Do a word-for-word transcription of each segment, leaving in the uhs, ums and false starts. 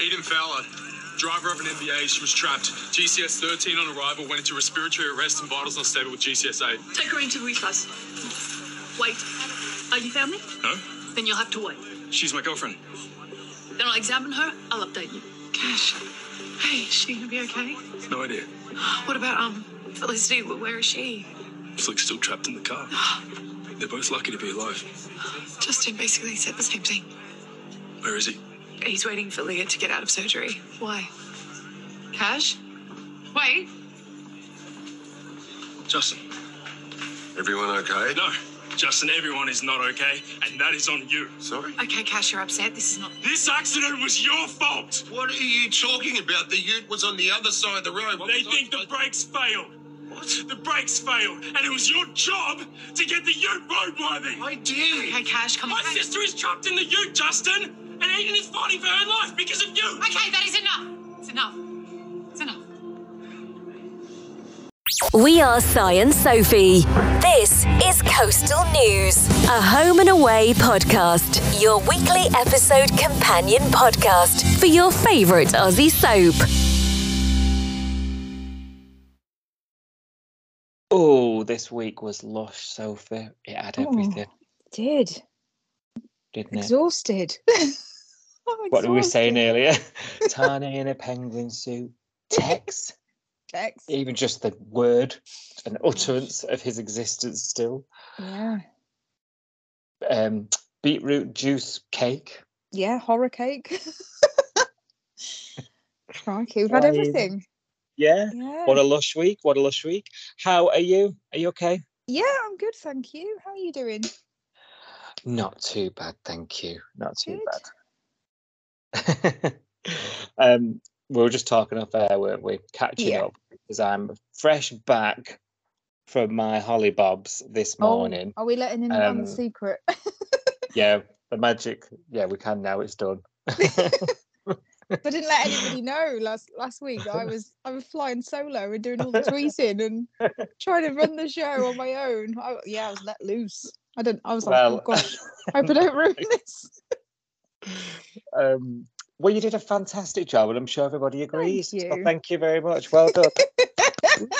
Eden Fowler, driver of an M B A, she was trapped. G C S thirteen on arrival went into respiratory arrest and vitals not stable with G C S eight. Take her into the with us. Wait, are you family? No. Then you'll have to wait. She's my girlfriend. Then I'll examine her, I'll update you. Cash, hey, is she gonna be okay? No idea. What about, um, Felicity? Where is she? She's like still trapped in the car. They're both lucky to be alive. Justin basically said the same thing. Where is he? He's waiting for Leah to get out of surgery. Why? Cash? Wait. Justin. Everyone okay? No. Justin, everyone is not okay, and that is on you. Sorry? Okay, Cash, you're upset. This is not... This accident was your fault! What are you talking about? The ute was on the other side of the road. What they think I... the brakes failed. What? The brakes failed, and it was your job to get the ute roadworthy. I did. Okay, Cash, come on. My sister is trapped in the ute, Justin, and Eden is fighting for her life because of you. Okay, that is enough. It's enough. It's enough. We are Sai and Sophie. This is Coastal News, a Home and Away podcast, your weekly episode companion podcast for your favourite Aussie soap. Oh, this week was lush, Sophie. It had everything. Oh, it did. Didn't exhausted. It? Exhausted. What were we saying earlier? Tane in a penguin suit. Tex. Tex. Even just the word, an utterance of his existence still. Yeah. Um, beetroot juice cake. Yeah, horror cake. Crikey, we've had everything. Yeah. yeah. What a lush week. What a lush week. How are you? Are you okay? Yeah, I'm good, thank you. How are you doing? Not too bad, thank you. Not too Good. bad. um, we were just talking off air, weren't we? Catching yeah. up, because I'm fresh back from my Holly Bobs this morning. Oh, are we letting in um, on the secret? Yeah, the magic. Yeah, we can now. It's done. I didn't let anybody know last last week. I was I was flying solo and doing all the tweeting and trying to run the show on my own. I, yeah, I was let loose. I don't. I was like, well, oh gosh, I hope I don't ruin this. Um, well, you did a fantastic job, and I'm sure everybody agrees. Thank you, so thank you very much. Well done.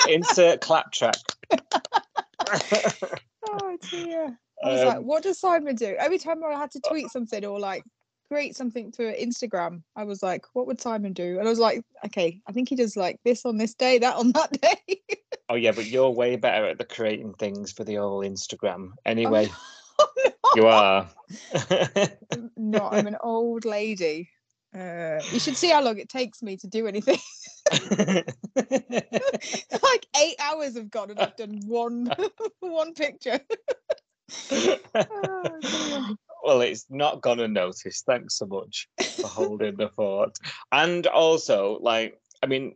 Insert clap track. Oh dear! I was um, like, what does Simon do? Every time I had to tweet something or like create something through Instagram, I was like, what would Simon do? And I was like, okay, I think he does like this on this day, that on that day. Oh yeah, but you're way better at the creating things for the old Instagram. Anyway, oh, no. You are. No, I'm an old lady. Uh, you should see how long it takes me to do anything. Like eight hours have gone and I've done one, one picture. Oh, well, it's not gone unnoticed. Thanks so much for holding the fort. And also, like, I mean,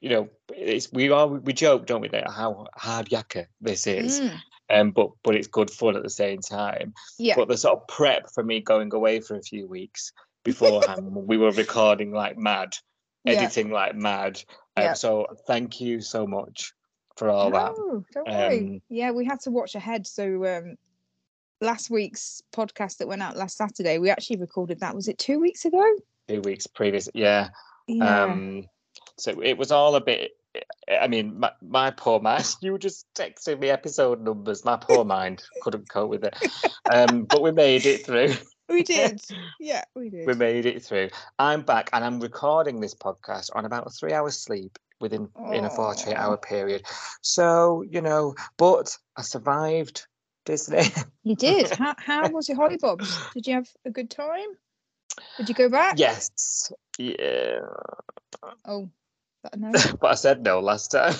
you know, it's we are we joke, don't we, like, how hard yakka this is, mm. um, but but it's good fun at the same time. Yeah. But the sort of prep for me going away for a few weeks beforehand, we were recording like mad, editing yeah. like mad. Um, yeah. So thank you so much for all no, that. Don't um, worry. Yeah, we had to watch ahead. So um, last week's podcast that went out last Saturday, we actually recorded that. Was it two weeks ago? Two weeks previous. Yeah. Yeah. Um, So it was all a bit, I mean, my, my poor mind, you were just texting me episode numbers. My poor mind couldn't cope with it. Um, but we made it through. We did. Yeah, we did. We made it through. I'm back and I'm recording this podcast on about three hours sleep within oh. in a forty-eight hour period. So, you know, but I survived Disney. You did. How, how was your Holly Bobs? Did you have a good time? Did you go back? Yes. Yeah. Oh. No. But I said no last time.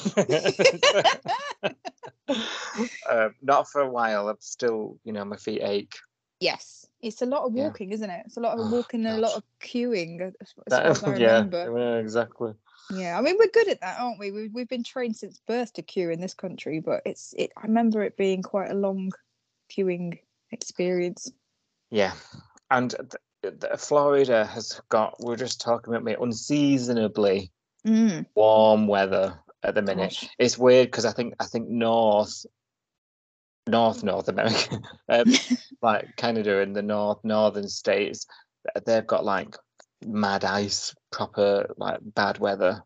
um, not for a while. I'm still, you know, my feet ache. Yes, it's a lot of walking, yeah. isn't it? It's a lot of oh, walking and a lot of queuing. As that, as I remember. Yeah, yeah, exactly. Yeah, I mean, we're good at that, aren't we? We've we've been trained since birth to queue in this country, but it's it. I remember it being quite a long queuing experience. Yeah, and th- th- Florida has got. We we're just talking about me unseasonably. Mm. Warm weather at the minute. Gosh. It's weird because I think I think North, North North America, um, like Canada and the North Northern states, they've got like mad ice, proper like bad weather.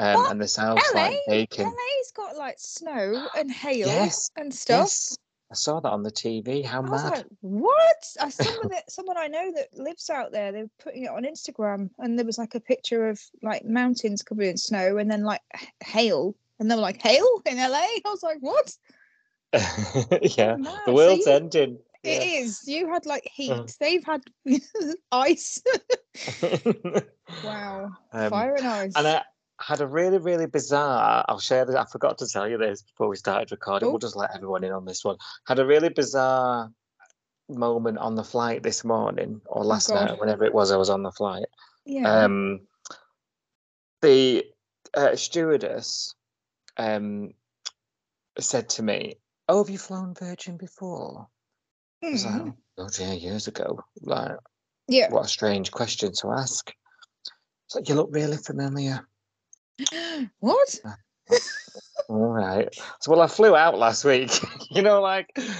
Um, and the south, like baking. L A's got like snow and hail yes, and stuff. Yes. I saw that on the T V. How I mad! Was like, what? I, some of the, someone I know that lives out there, they were putting it on Instagram, and there was like a picture of like mountains covered in snow, and then like hail, and they were like, hail in L A. I was like, what? Yeah, mad. The world's so you, ending. It yeah. is. You had like heat. Uh. They've had ice. Wow, um, fire and ice. And I, had a really, really bizarre, I'll share this, I forgot to tell you this before we started recording, Ooh. We'll just let everyone in on this one. Had a really bizarre moment on the flight this morning, or last oh night, whenever it was I was on the flight. Yeah. Um, the uh, stewardess um, said to me, oh, have you flown Virgin before? Mm. I was like, oh yeah, years ago. Like, yeah. What a strange question to ask. It's like, you look really familiar. What? All right. So, well, I flew out last week. you know, like, yeah.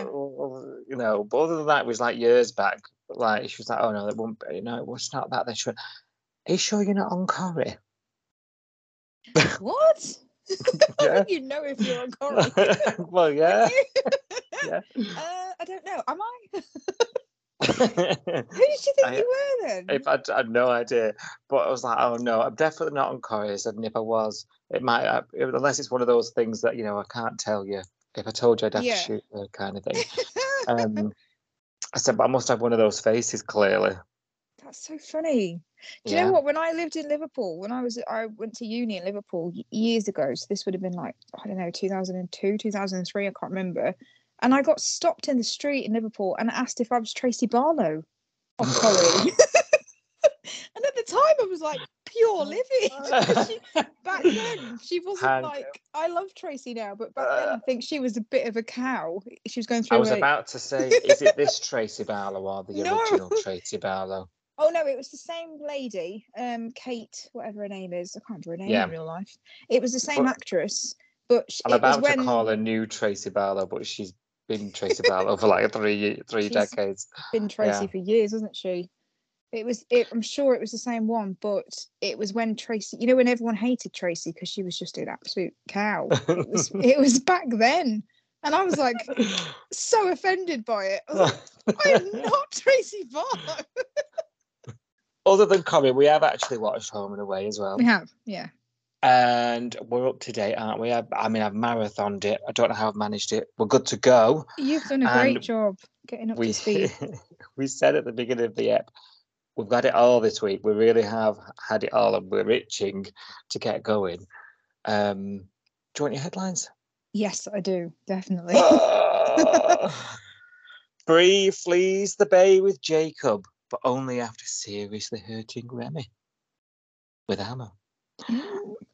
like, you know. But other than that, it was like years back. Like, she was like, "Oh no, that won't be. No, it's not that." Then she went, "Are you sure you're not on Corrie?" What? Yeah. You know if you're on Corrie. Well, yeah. yeah. Uh, I don't know. Am I? Who did you think I, you were then? If I, I had no idea, but I was like, oh no, I'm definitely not on Corrie. And if I was, it might, I, unless it's one of those things that, you know, I can't tell you. If I told you, I'd have yeah. to shoot her, kind of thing. um, I said, but I must have one of those faces, clearly. That's so funny. Do you yeah. know what? When I lived in Liverpool, when I was, I went to uni in Liverpool years ago. So this would have been like, I don't know, two thousand two, two thousand three, I can't remember. And I got stopped in the street in Liverpool and asked if I was Tracy Barlow on Corrie. And at the time, I was like, pure livid. She, back then, she wasn't and, like, I love Tracy now, but back uh, then, I think she was a bit of a cow. She was going through I was a... about to say, is it this Tracy Barlow or the no. original Tracy Barlow? Oh, no, it was the same lady, um, Kate, whatever her name is. I can't remember her name yeah. in real life. It was the same but, actress. But she, I'm about to when... call her new Tracy Barlow, but she's been Tracy Barlow for like three three She's decades. Been Tracy yeah. for years, wasn't she? It was. It, I'm sure it was the same one, but it was when Tracy. You know, when everyone hated Tracy because she was just an absolute cow. It was. It was back then, and I was like so offended by it. I was like, I am not Tracy Barlow. Other than Corrie, we have actually watched Home and Away as well. We have, yeah. And we're up to date, aren't we? I, I mean, I've marathoned it. I don't know how I've managed it. We're good to go. You've done a and great job getting up we, to speed. We said at the beginning of the ep, we've got it all this week. We really have had it all, and we're itching to get going. Um, do you want your headlines? Yes, I do, definitely. Oh! Bree flees the bay with Jacob, but only after seriously hurting Remy with a hammer.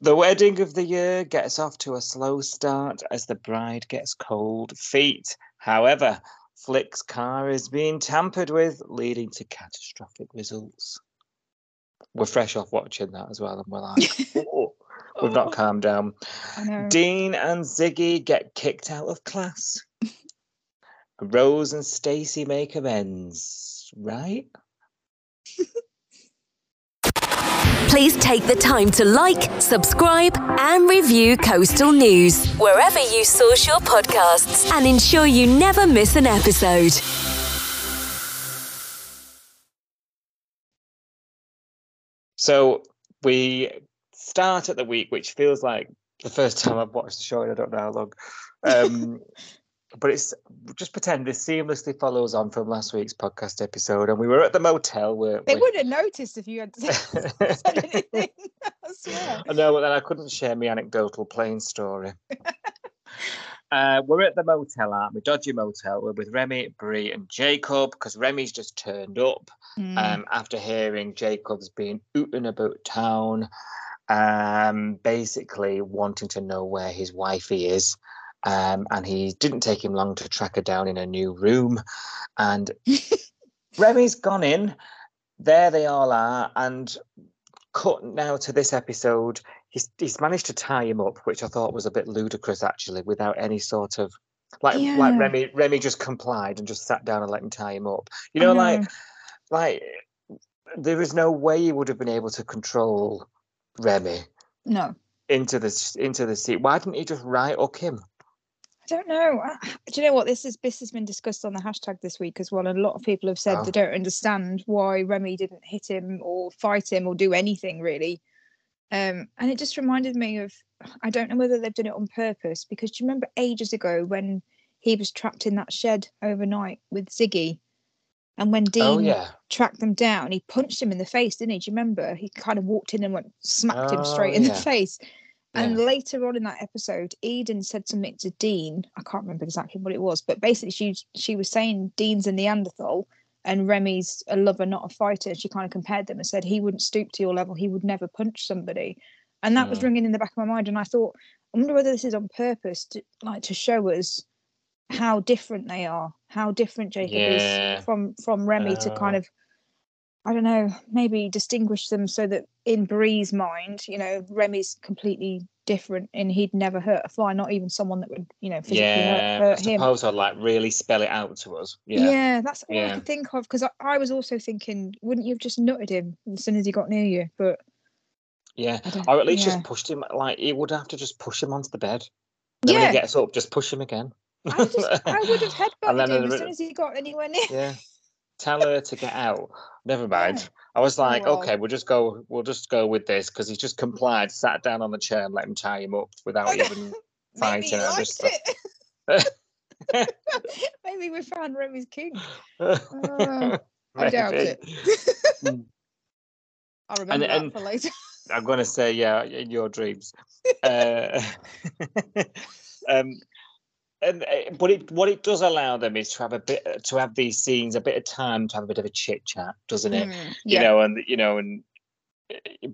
The wedding of the year gets off to a slow start as the bride gets cold feet. However, Flick's car is being tampered with, leading to catastrophic results. We're fresh off watching that as well, and we're like, oh, we've not calmed down. Dean and Ziggy get kicked out of class. Rose and Stacey make amends, right? Please take the time to like, subscribe and review Coastal News wherever you source your podcasts and ensure you never miss an episode. So we start at the week, which feels like the first time I've watched the show and I don't know how long. Um, but it's just pretend this seamlessly follows on from last week's podcast episode, and we were at the motel, weren't we? They would have noticed if you had said anything. I swear. I know, but then I couldn't share my anecdotal plane story. uh, we're at the motel, aren't we? Dodgy motel. We're with Remy, Bree, and Jacob, because Remy's just turned up mm. um, after hearing Jacob's been ooting about town, um, basically wanting to know where his wifey is. Um, and he didn't take him long to track her down in a new room. And Remy's gone in. There they all are. And cut now to this episode, he's, he's managed to tie him up, which I thought was a bit ludicrous, actually, without any sort of... Like yeah. like Remy Remy just complied and just sat down and let him tie him up. You know, know. like like there is no way he would have been able to control Remy. No. Into the into the seat. Why didn't he just right hook him? I don't know. I, do you know what? This is this has been discussed on the hashtag this week as well. And a lot of people have said oh. they don't understand why Remy didn't hit him or fight him or do anything really. Um, and it just reminded me of, I don't know whether they've done it on purpose, because do you remember ages ago when he was trapped in that shed overnight with Ziggy? And when Dean oh, yeah. tracked them down, he punched him in the face, didn't he? Do you remember? He kind of walked in and went, smacked oh, him straight in yeah. the face. And yeah. later on in that episode, Eden said something to Dean. I can't remember exactly what it was, but basically she she was saying Dean's a Neanderthal and Remy's a lover, not a fighter. She kind of compared them and said, he wouldn't stoop to your level. He would never punch somebody. And that mm. was ringing in the back of my mind. And I thought, I wonder whether this is on purpose, to, like to show us how different they are, how different Jacob yeah. is from from Remy, uh, to kind of, I don't know, maybe distinguish them so that in Bree's mind, you know, Remy's completely different and he'd never hurt a fly, not even someone that would, you know, physically yeah, hurt, hurt I him. Yeah, suppose I'd like really spell it out to us. Yeah, yeah that's all yeah. I could think of, because I, I was also thinking, wouldn't you have just nutted him as soon as he got near you? But yeah, or at least yeah. just pushed him, like he would have to just push him onto the bed. Then yeah. when he gets up, just push him again. I, just, I would have headbutted him as soon as he got anywhere near. Yeah, tell her to get out. Never mind. Yeah. I was like, oh, well. okay, we'll just go. We'll just go with this, because he's just complied, sat down on the chair, and let him tie him up without even fighting. Maybe, just, it. Maybe we found Remy's king. Uh, I doubt it. I'll remember and, that and for later. I'm going to say, yeah, in your dreams. Uh, um. And but it what it does allow them is to have a bit to have these scenes, a bit of time to have a bit of a chit chat, doesn't it? Mm, yeah. You know, and you know, and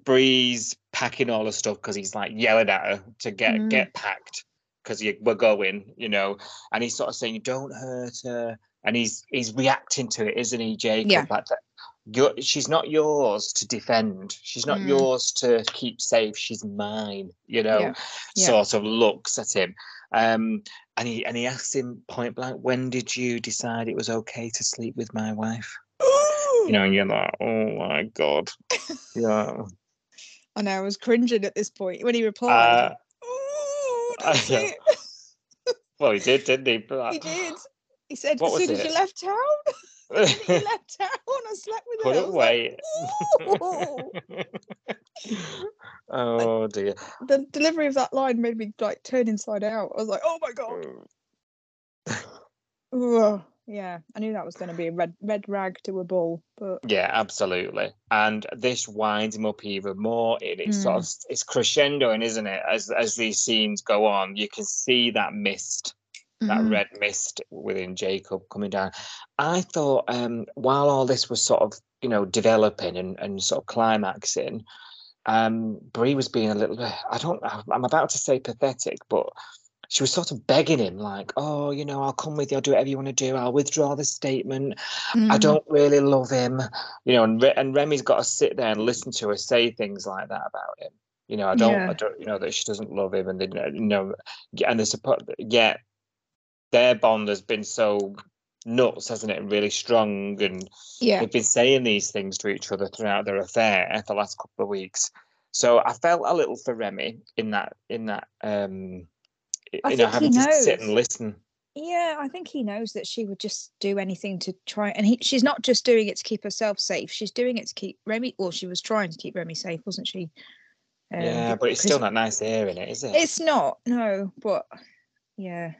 Bree's packing all the stuff because he's like yelling at her to get mm. get packed because we're going, you know, and he's sort of saying, "Don't hurt her," and he's he's reacting to it, isn't he, Jacob? Yeah. Like that. You're, she's not yours to defend. She's not mm. yours to keep safe. She's mine, you know. Yeah. Yeah. Sort of looks at him. Um, and he and he asks him point blank, when did you decide it was okay to sleep with my wife? Ooh. You know, and you're like, oh my God. Yeah. I know, I was cringing at this point when he replied. Uh, Ooh, that's uh, yeah. it. Well, he did, didn't he? But, he did. He said, as soon as it? you left town, as soon as you left town, I slept with Put her. Put it away. Like, oh dear. The delivery of that line made me like turn inside out. I was like, oh my God. Ooh, yeah, I knew that was going to be a red red rag to a bull, but yeah, absolutely. And this winds him up even more. It, it's mm. sort of it's crescendoing, isn't it? As as these scenes go on, you can see that mist, mm. that red mist within Jacob coming down. I thought um, while all this was sort of, you know, developing and, and sort of climaxing, um Bree was being a little bit, I don't I'm about to say pathetic, but she was sort of begging him, like, oh, you know, I'll come with you, I'll do whatever you want to do, I'll withdraw the statement, mm. I don't really love him, you know, and Re- and Remy's got to sit there and listen to her say things like that about him, you know, I don't, yeah. I don't, you know, that she doesn't love him, and they, you know, and the support, yet their bond has been so nuts, hasn't it, and really strong, and yeah. they've been saying these things to each other throughout their affair for the last couple of weeks. So I felt a little for Remy in that in that um I you know having to sit and listen. Yeah, I think he knows that she would just do anything to try, and he, she's not just doing it to keep herself safe, she's doing it to keep Remy, or she was trying to keep Remy safe, wasn't she? Um, yeah, but it's still not nice hearing it, is it? It's not, no, but yeah.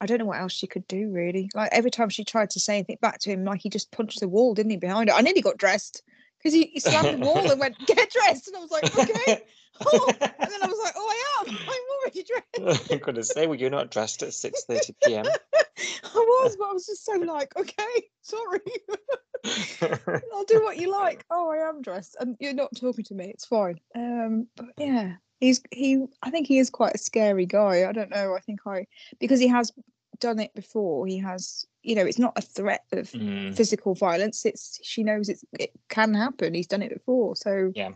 I don't know what else she could do, really. Like, every time she tried to say anything back to him, like, he just punched the wall, didn't he, behind her? I nearly got dressed, because he, he slammed the wall and went, get dressed. And I was like, okay. Oh. And then I was like, oh, I am. I'm already dressed. I'm going to say, well, you're not dressed at six thirty p.m. I was, but I was just so like, okay, sorry. I'll do what you like. Oh, I am dressed. And you're not talking to me. It's fine. Um, but, yeah. He's he. I think he is quite a scary guy. I don't know. I think I because he has done it before. He has, you know. It's not a threat of mm. physical violence. It's she knows it's, it can happen. He's done it before. So yeah,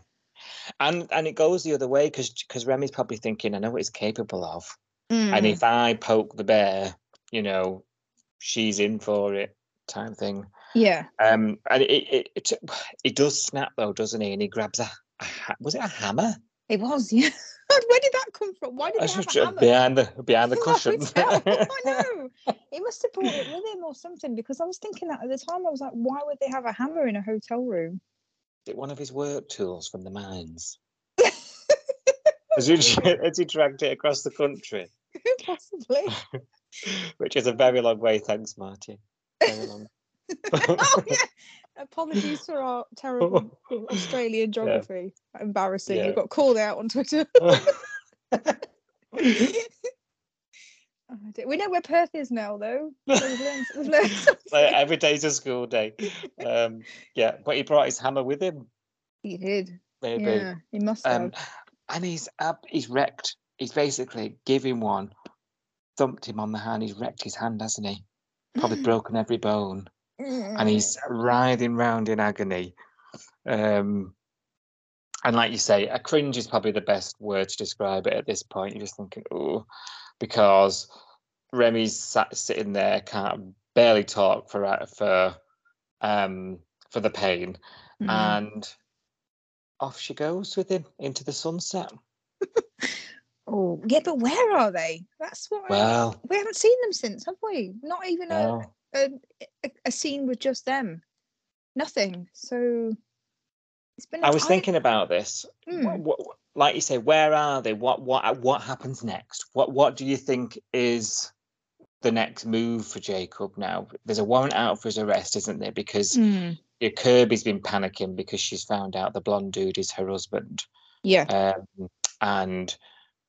and and it goes the other way because because Remy's probably thinking, I know what he's capable of, mm. and if I poke the bear, you know, she's in for it, type thing. Yeah. Um, and it it, it it does snap though, doesn't he? And he grabs a, a was it a hammer? It was, yeah. Where did that come from? Why did it have a hammer? Behind the behind the cushion. I know. He must have brought it with him or something, because I was thinking that at the time. I was like, why would they have a hammer in a hotel room? Is it one of his work tools from the mines? As he, as he dragged it across the country. Possibly. Which is a very long way, thanks, Martin. Very long. Oh, yeah. Apologies for our terrible Australian geography. Yeah. Embarrassing. Yeah. You got called out on Twitter. Oh, we know where Perth is now, though. So we've learned, we've learned something. Like, every day's a school day. Um, yeah, but he brought his hammer with him. He did. Maybe. Yeah, he must have. Um, and he's up, he's wrecked. He's basically giving one, thumped him on the hand. He's wrecked his hand, hasn't he? Probably broken every bone. And he's writhing round in agony. Um, and like you say, a cringe is probably the best word to describe it at this point. You're just thinking, oh, because Remy's sat, sitting there, can't barely talk for for um, for the pain. Mm-hmm. And off she goes with him into the sunset. Oh, yeah, but where are they? That's what. Well, I, we haven't seen them since, have we? Not even no. a, a a scene with just them. Nothing. So it's been. I was time. thinking about this. Mm. What, what, like you say, where are they? What what what happens next? What what do you think is the next move for Jacob? Now there's a warrant out for his arrest, isn't there? Because mm. Kirby's been panicking because she's found out the blonde dude is her husband. Yeah, um, and.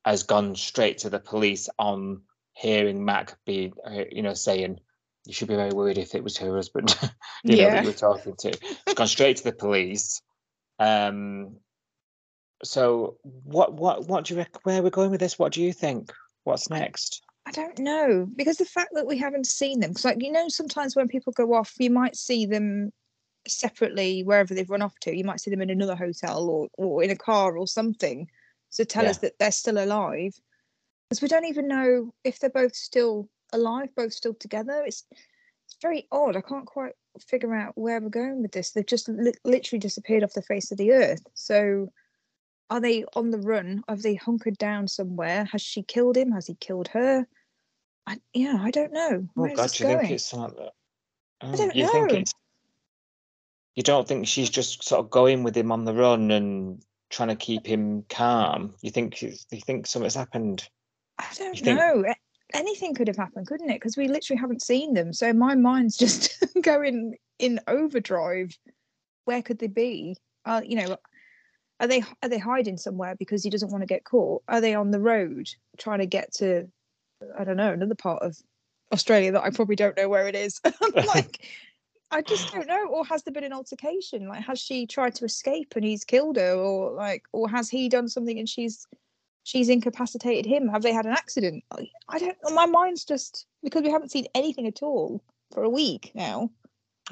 has gone straight to the police on hearing Mac be, you know, saying, you should be very worried if it was her husband, you yeah. know, that you were talking to. It's gone straight to the police. Um, so what, what, what do you reckon, where are we going with this? What do you think? What's next? I don't know, because the fact that we haven't seen them, because like, you know, sometimes when people go off, you might see them separately, wherever they've run off to, you might see them in another hotel or, or in a car or something. So tell yeah. us that they're still alive, because we don't even know if they're both still alive, both still together. It's it's very odd. I can't quite figure out where we're going with this. They've just li- literally disappeared off the face of the earth. So are they on the run? Have they hunkered down somewhere? Has she killed him? Has he killed her? I, yeah, I don't know. Where oh God, you going? Think it's like that? Um, I don't you know. Think it's, you don't think she's just sort of going with him on the run and trying to keep him calm? You think you think something's happened? I don't you know. Think... Anything could have happened, couldn't it? Because we literally haven't seen them. So my mind's just going in overdrive. Where could they be? Uh, you know, are they are they hiding somewhere because he doesn't want to get caught? Are they on the road trying to get to, I don't know, another part of Australia that I probably don't know where it is? Like, I just don't know. Or has there been an altercation? Like, has she tried to escape and he's killed her, or like, or has he done something and she's she's incapacitated him? Have they had an accident? I don't. My mind's just, because we haven't seen anything at all for a week now.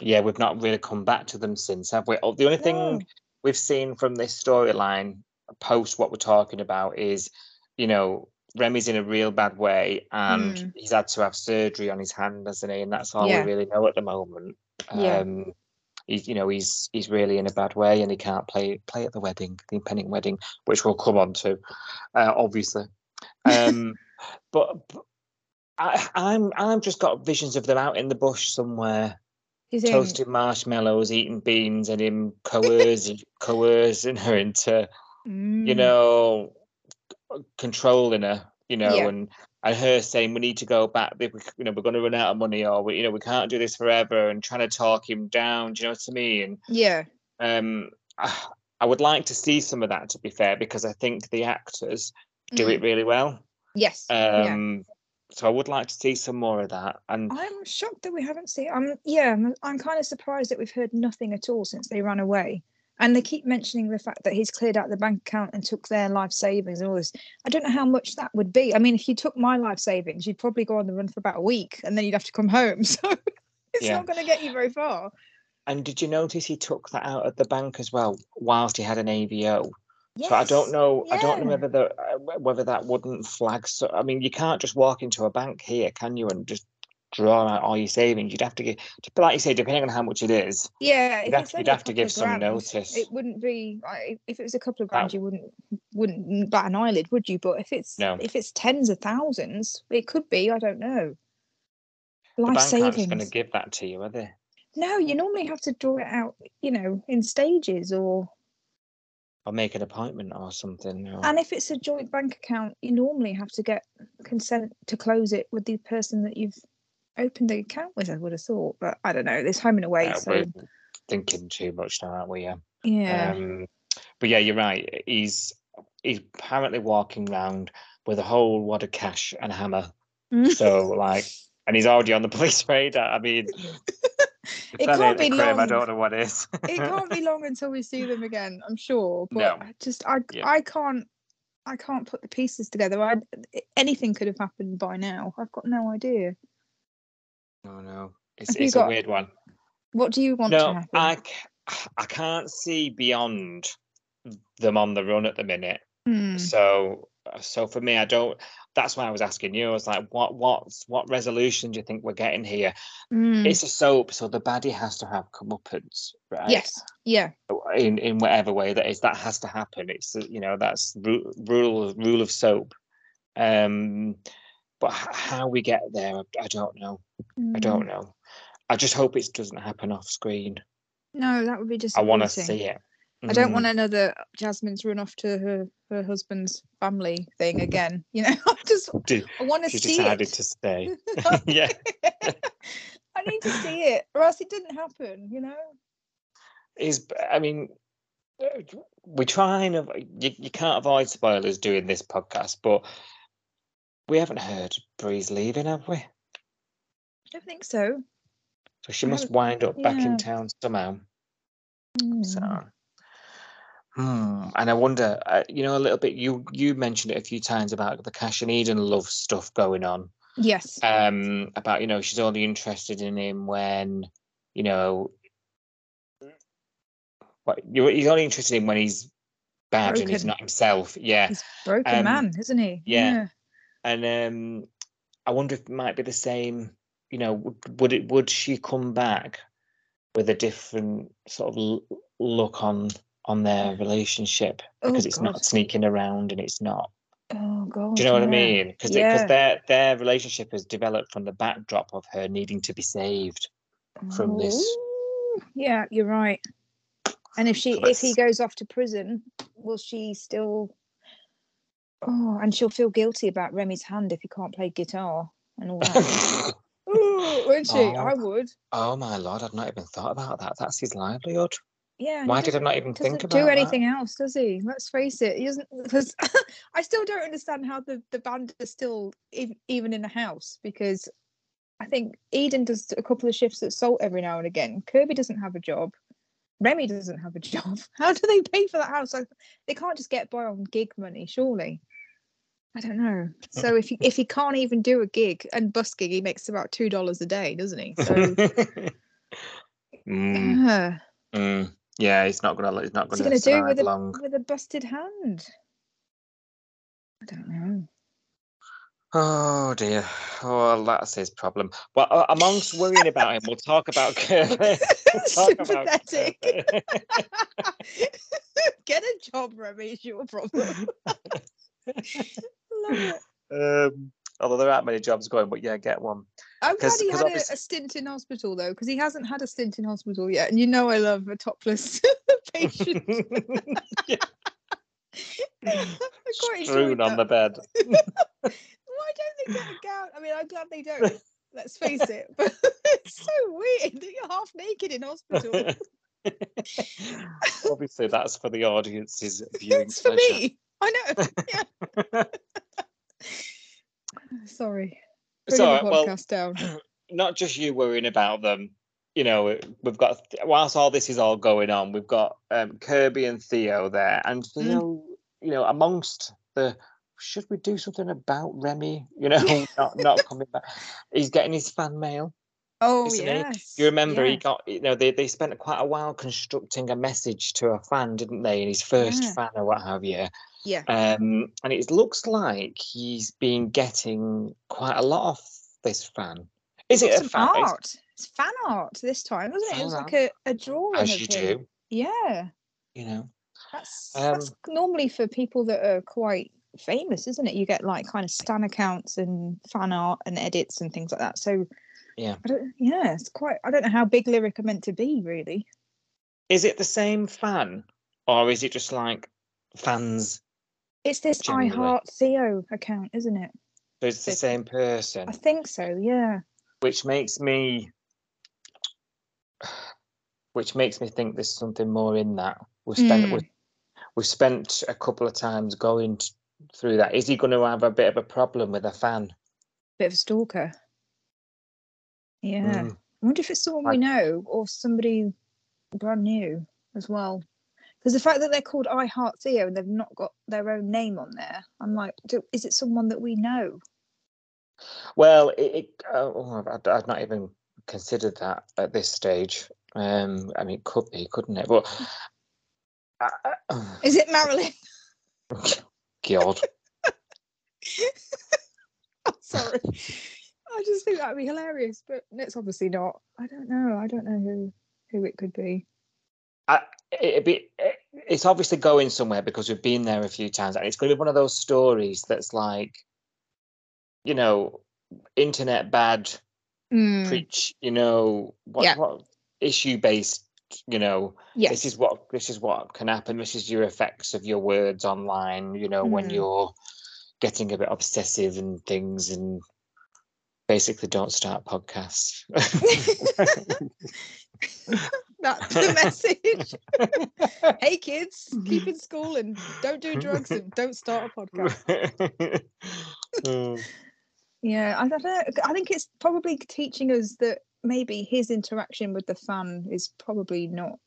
Yeah, we've not really come back to them since, have we? The only thing no. we've seen from this storyline post what we're talking about is, you know, Remy's in a real bad way and mm. he's had to have surgery on his hand, hasn't he? And that's all yeah. we really know at the moment. Yeah. Um, he, you know, he's he's really in a bad way and he can't play play at the wedding, the impending wedding, which we'll come on to, uh, obviously. Um, but, but I, I'm I'm just got visions of them out in the bush somewhere, he's toasting in... marshmallows, eating beans, and him coercing coercing her into, mm. you know, controlling her, you know, yeah. and. And her saying, we need to go back, you know, we're going to run out of money, or, we, you know, we can't do this forever, and trying to talk him down, do you know what I mean? Yeah. Um, I would like to see some of that, to be fair, because I think the actors do mm. it really well. Yes. Um, yeah. So I would like to see some more of that. And I'm shocked that we haven't seen, I'm, yeah, I'm, I'm kind of surprised that we've heard nothing at all since they ran away. And they keep mentioning the fact that he's cleared out the bank account and took their life savings and all this. I don't know how much that would be. I mean, if you took my life savings, you'd probably go on the run for about a week and then you'd have to come home. So it's yeah. not going to get you very far. And did you notice he took that out at the bank as well whilst he had an A V O? Yes. So I don't know. Yeah. I don't know whether the, whether that wouldn't flag. So I mean, you can't just walk into a bank here, can you, and just draw out all your savings. You'd have to get, like you say, depending on how much it is. Yeah, you'd have, you'd have to give some notice. It wouldn't be like, if it was a couple of grand, you wouldn't wouldn't bat an eyelid, would you? But if it's no. if it's tens of thousands, it could be. I don't know. Life the savings. The bank's going to give that to you, are they? No, you normally have to draw it out, you know, in stages or. Or make an appointment or something. Or... And if it's a joint bank account, you normally have to get consent to close it with the person that you've opened the account with, I would have thought. But I don't know, there's Home and Away. Yeah, so... We're thinking too much now, aren't we? Yeah. Yeah. Um, but yeah, you're right. He's he's apparently walking around with a whole wad of cash and a hammer. So like, and he's already on the police radar. I mean... It can't be long. I don't know what is. It can't be long until we see them again, I'm sure. But no. I just I yeah. I can't I can't put the pieces together. I, anything could have happened by now. I've got no idea. Oh no, it's it's got, a weird one. What do you want no, to happen? I I can't see beyond them on the run at the minute. Mm. So so for me, I don't. That's why I was asking you. I was like, what, what, what resolution do you think we're getting here? Mm. It's a soap, so the baddie has to have comeuppance, right? Yes, yeah. In in whatever way that is, that has to happen. It's, you know, that's ru- rule rule of soap. Um, but h- how we get there, I, I don't know. Mm. I don't know. I just hope it doesn't happen off screen. No, that would be just. I want to see it. I don't want another Jasmine's run off to her, her husband's family thing again. You know, I just Did, I want to see it. She decided to stay. Yeah. I need to see it, or else it didn't happen, you know? Is I mean, we try and... You, you can't avoid spoilers doing this podcast, but we haven't heard Bree's leaving, have we? I don't think so. So she I must wind up yeah. back in town somehow. Mm. So... Mm, and I wonder, uh, you know, a little bit, you you mentioned it a few times about the Cash and Eden love stuff going on. Yes. Um, about, you know, she's only interested in him when, you know, what, you're, he's only interested in him when he's bad broken. And he's not himself. Yeah. He's a broken um, man, isn't he? Yeah. yeah. And um, I wonder if it might be the same, you know, would, would it would she come back with a different sort of l- look on... on their relationship because oh, it's God. Not sneaking around and it's not. Oh God! Do you know yeah. what I mean? Because yeah. their their relationship has developed from the backdrop of her needing to be saved from Ooh. This. Yeah, you're right. And if she Let's... if he goes off to prison, will she still? Oh, and she'll feel guilty about Remy's hand if he can't play guitar and all that. Ooh, wouldn't she? Oh, I would. Oh my Lord! I've not even thought about that. That's his livelihood. Yeah. Why did I not even think about it? Doesn't do anything that? Else, does he? Let's face it, he doesn't. Because I still don't understand how the, the band is still ev- even in the house. Because I think Eden does a couple of shifts at Salt every now and again. Kirby doesn't have a job. Remy doesn't have a job. How do they pay for that house? Like, they can't just get by on gig money, surely. I don't know. So if he, if he can't even do a gig and busking, he makes about two dollars a day, doesn't he? So. mm. uh, mm. Yeah, he's not gonna. He's not gonna. What's he gonna do with a, with a busted hand? I don't know. Oh dear. Oh, that's his problem. Well, uh, amongst worrying about him, we'll talk about Kirby. We'll talk Sympathetic. About Kirby. Get a job, Remy. It's your problem. Love it. Um, although there aren't many jobs going, but yeah, get one. I'm glad he had obviously... a, a stint in hospital, though, because he hasn't had a stint in hospital yet. And you know I love a topless patient. Strewn on that. The bed. Why don't they get a gown? I mean, I'm glad they don't, let's face it. But it's so weird that you're half naked in hospital. Obviously, that's for the audience's viewing It's pleasure. For me. I know. Yeah. Sorry. So, well, down. Not just you worrying about them. You know, we've got, whilst all this is all going on, we've got um, Kirby and Theo there. And Theo, mm. you know, amongst the, should we do something about Remy? You know, not, not coming back. He's getting his fan mail. Oh, yes. He? You remember yeah. he got, you know, they, they spent quite a while constructing a message to a fan, didn't they? And his first yeah. fan or what have you. Yeah. Um, and it looks like he's been getting quite a lot of this fan. Is it a fan art? It's fan art this time, wasn't it? It was like a, a drawing. As you do. Yeah. You know. That's, um, that's normally for people that are quite famous, isn't it? You get like kind of stan accounts and fan art and edits and things like that. So yeah, I don't, yeah, it's quite. I don't know how big Lyric are meant to be, really. Is it the same fan, or is it just like fans? It's this iHeartTheo account, isn't it? So it's the same person. I think so. Yeah. Which makes me, which makes me think there's something more in that. We've spent mm. we've, we've spent a couple of times going t- through that. Is he going to have a bit of a problem with a fan? Bit of a stalker. Yeah. Mm. I wonder if it's someone I... we know or somebody brand new as well. Because the fact that they're called iHeartTheo and they've not got their own name on there, I'm like, do, is it someone that we know? Well, it, it, oh, I've, I've not even considered that at this stage. Um, I mean, it could be, couldn't it? But... Uh, uh, is it Marilyn? God. I'm sorry. I just think that'd be hilarious, but it's obviously not. I don't know. I don't know who, who it could be. I, it'd be it, it's obviously going somewhere because we've been there a few times, and it's going to be one of those stories that's like, you know, internet bad, mm. preach, you know, what, yeah. what issue based. You know, yes. this is what this is what can happen. This is your effects of your words online. You know, mm. when you're getting a bit obsessive and things, and basically don't start podcasts. That's the message. Hey kids, keep in school and don't do drugs and don't start a podcast. mm. Yeah, I don't know. I think it's probably teaching us that. Maybe his interaction with the fan is probably not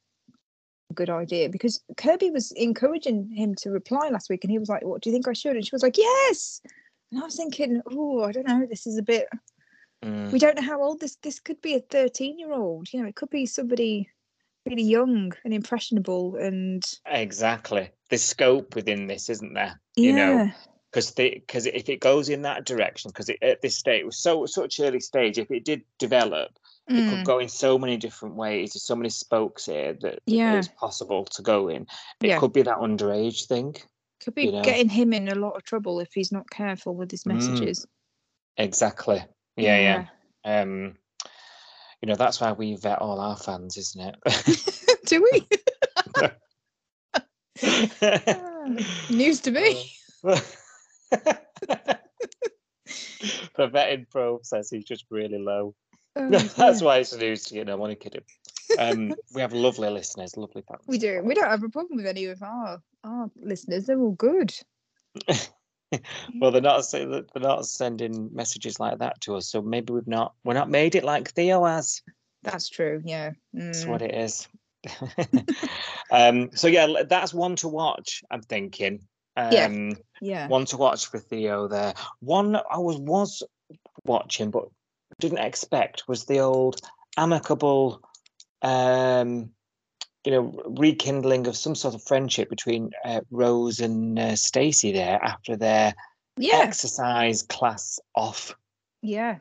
a good idea, because Kirby was encouraging him to reply last week, and he was like, "What do you think I should?" And she was like, "Yes." And I was thinking, "Oh, I don't know. This is a bit. Mm. We don't know how old this. This could be a thirteen-year-old. You know, it could be somebody really young and impressionable." And exactly, there's scope within this, isn't there? Yeah. You know. Because because if it goes in that direction, because at this stage, it was so such early stage, if it did develop, mm. it could go in so many different ways. There's so many spokes here that yeah. it's possible to go in. It yeah. could be that underage thing. Could be you know? getting him in a lot of trouble if he's not careful with his messages. Mm. Exactly. Yeah, yeah. yeah. Um, you know, that's why we vet all our fans, isn't it? Do we? News to me. The vetting process is just really low. Oh, that's why it's news to you. No, I'm only kidding. Um, we have lovely listeners, lovely fans. We do. We don't have a problem with any of our our listeners. They're all good. Well, they're not. They're not sending messages like that to us. So maybe we've not. We're not made it like Theo has. That's true. Yeah, mm. that's what it is. um, so yeah, that's one to watch, I'm thinking. Um, yeah. yeah. One to watch for Theo there. One I was was watching but didn't expect was the old amicable, um, you know, rekindling of some sort of friendship between uh, Rose and uh, Stacey there after their yeah. exercise class off. Yeah.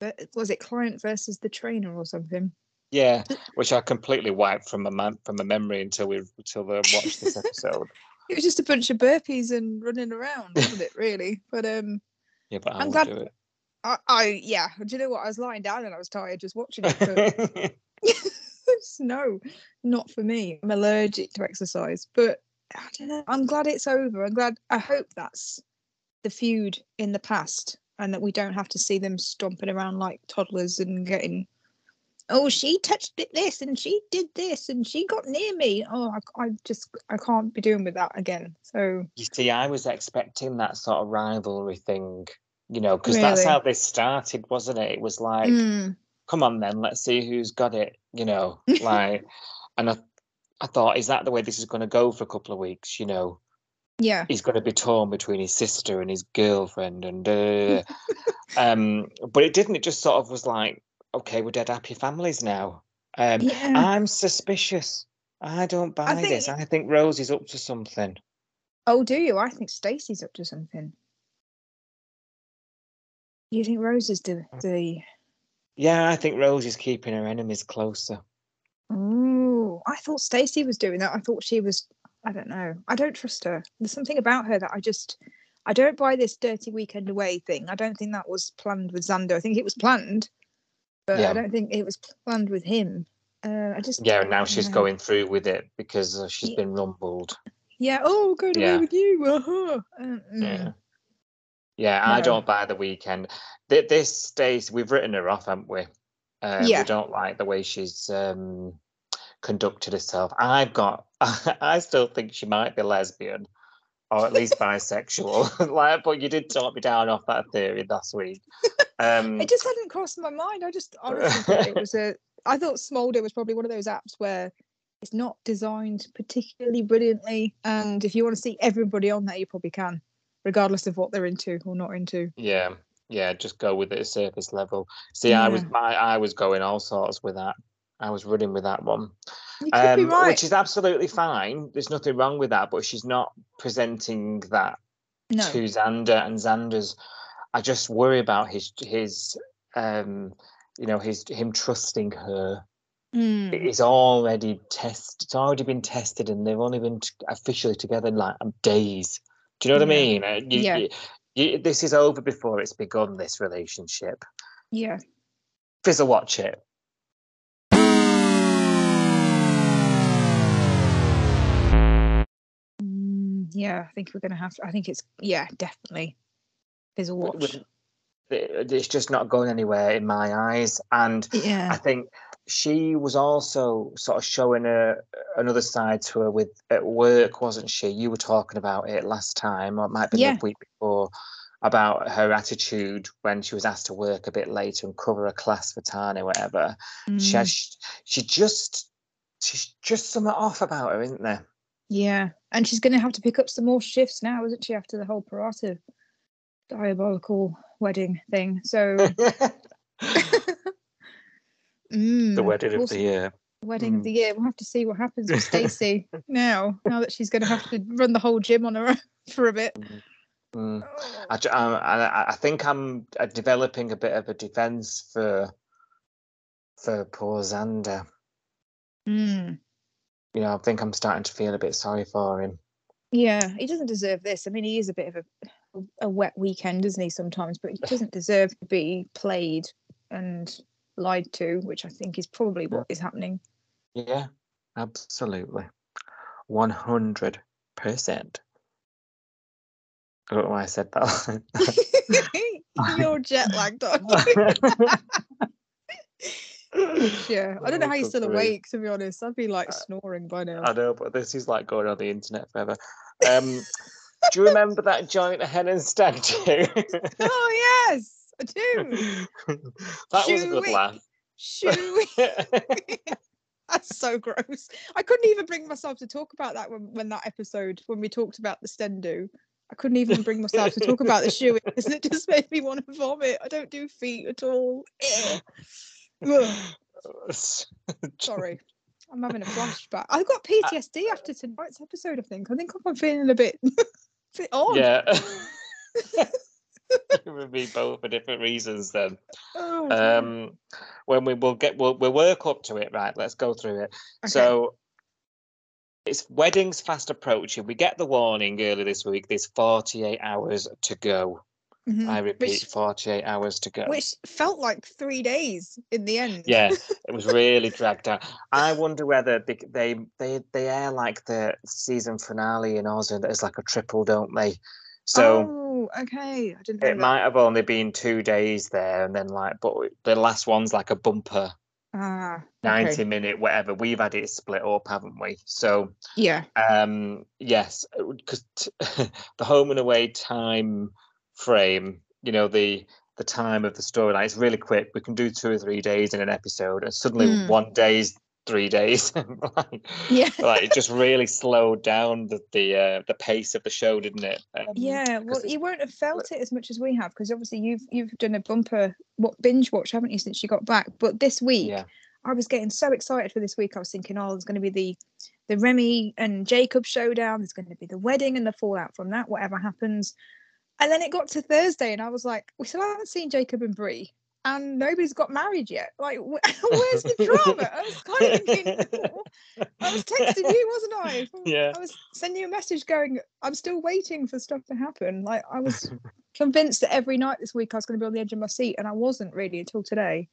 But was it client versus the trainer or something? Yeah, which I completely wiped from my man- from my memory until we until I watched this episode. It was just a bunch of burpees and running around, wasn't it, really? But um, yeah, but I'm glad. Do it. I, I, yeah. Do you know what? I was lying down and I was tired just watching it. But no, not for me. I'm allergic to exercise. But I don't know. I'm glad it's over. I'm glad. I hope that's the feud in the past, and that we don't have to see them stomping around like toddlers and getting. Oh, she touched it this and she did this and she got near me. Oh, I, I just, I can't be doing with that again. So you see, I was expecting that sort of rivalry thing, you know, because really? That's how this started, wasn't it? It was like, mm. come on then, let's see who's got it, you know, like, and I, I thought, is that the way this is going to go for a couple of weeks, you know? Yeah. He's going to be torn between his sister and his girlfriend and, uh, um, but it didn't, it just sort of was like, okay, we're dead happy families now. Um, yeah. I'm suspicious. I don't buy I think, this. I think Rose is up to something. Oh, do you? I think Stacey's up to something. You think Rose is the, the Yeah, I think Rose is keeping her enemies closer. Oh, I thought Stacey was doing that. I thought she was, I don't know. I don't trust her. There's something about her that I just, I don't buy this dirty weekend away thing. I don't think that was planned with Xander. I think it was planned, but yeah. I don't think it was planned with him. Uh, I just Yeah, now she's know. going through with it because uh, she's yeah. been rumbled. Yeah, oh, going away yeah. with you. Uh-huh. Um, yeah. Yeah, no. I don't buy the weekend. Th- this Stacey, we've written her off, haven't we? Uh, yeah. We don't like the way she's um, conducted herself. I've got, I still think she might be lesbian or at least bisexual. Like, but you did talk me down off that theory last week. Um, it just hadn't crossed my mind. I just honestly thought it was a, I thought Smolder was probably one of those apps where it's not designed particularly brilliantly. And if you want to see everybody on there, you probably can, regardless of what they're into or not into. Yeah. Yeah, just go with it at surface level. See, yeah. I was I, I was going all sorts with that. I was running with that one. You could um, be right. Which is absolutely fine. There's nothing wrong with that, but she's not presenting that no. to Xander. And Xander's, I just worry about his, his um, you know, his him trusting her. Mm. It's already test. It's already been tested and they've only been t- officially together in like days. Do you know what yeah. I mean? You, yeah. You, You, this is over before it's begun, this relationship. Yeah. Fizzle watch it. Mm, yeah, I think we're going to have to. I think it's, yeah, definitely. Fizzle watch. It's just not going anywhere in my eyes. And yeah. I think she was also sort of showing her another side to her with at work, wasn't she? You were talking about it last time, or it might be yeah. the week before, about her attitude when she was asked to work a bit later and cover a class for Tane or whatever. Mm. She has, she just she's just something off about her, isn't there? Yeah, and she's going to have to pick up some more shifts now, isn't she? After the whole Parata diabolical wedding thing, so. Mm, the wedding of the year. Wedding mm. of the year. We'll have to see what happens with Stacey now. Now that she's going to have to run the whole gym on her own for a bit. Mm. Oh. I, I, I think I'm developing a bit of a defence for for poor Xander. Mm. You know, I think I'm starting to feel a bit sorry for him. Yeah, he doesn't deserve this. I mean, he is a bit of a a wet weekend, isn't he? Sometimes, but he doesn't deserve to be played and lied to, which I think is probably what is happening. Yeah, absolutely. one hundred percent. I don't know why I said that. You're jet lagged, aren't you? Yeah, I don't know how you're still awake, to be honest. I'd be like snoring by now. I know, but this is like going on the internet forever. Um, do you remember that giant hen and stag do? Oh, yes. I do. That Shoo-wee. was a good laugh. Shoo-wee. That's so gross. I couldn't even bring myself to talk about that when, when that episode, when we talked about the Stendu. I couldn't even bring myself to talk about the shoeing because it just made me want to vomit. I don't do feet at all. Sorry. I'm having a flashback. I've got P T S D after tonight's episode, I think. I think I'm feeling a bit, a bit odd. Yeah. It would be both for different reasons then. Oh, um, when we will get, we'll, we'll work up to it, right? Let's go through it. Okay. So it's weddings fast approaching. We get the warning early this week. There's forty-eight hours to go. Mm-hmm. I repeat, which, forty-eight hours to go. Which felt like three days in the end. Yeah, it was really dragged out. I wonder whether they, they they they air like the season finale in Oz, and it's like a triple, don't they? So. Oh. Okay, I didn't know. It that. might have only been two days there, and then like, but the last one's like a bumper, ah, okay. ninety minute, whatever. We've had it split up, haven't we? So yeah, um, yes, because t- the home and away time frame, you know, the the time of the storyline, it's really quick. We can do two or three days in an episode, and suddenly mm. one day's three days. like, yeah, like it just really slowed down the the, uh, the pace of the show, didn't it? Um, yeah, well, you won't have felt it as much as we have because obviously you've you've done a bumper what binge watch, haven't you, since you got back? But this week, yeah. I was getting so excited for this week. I was thinking, oh, there's going to be the the Remy and Jacob showdown. There's going to be the wedding and the fallout from that. Whatever happens, and then it got to Thursday, and I was like, we still haven't seen Jacob and Bree. and nobody's got married yet. Like, where's the drama? I was kind of thinking, I was texting you, wasn't I? Yeah. I was sending you a message going, I'm still waiting for stuff to happen. Like, I was convinced that every night this week I was going to be on the edge of my seat, and I wasn't really until today.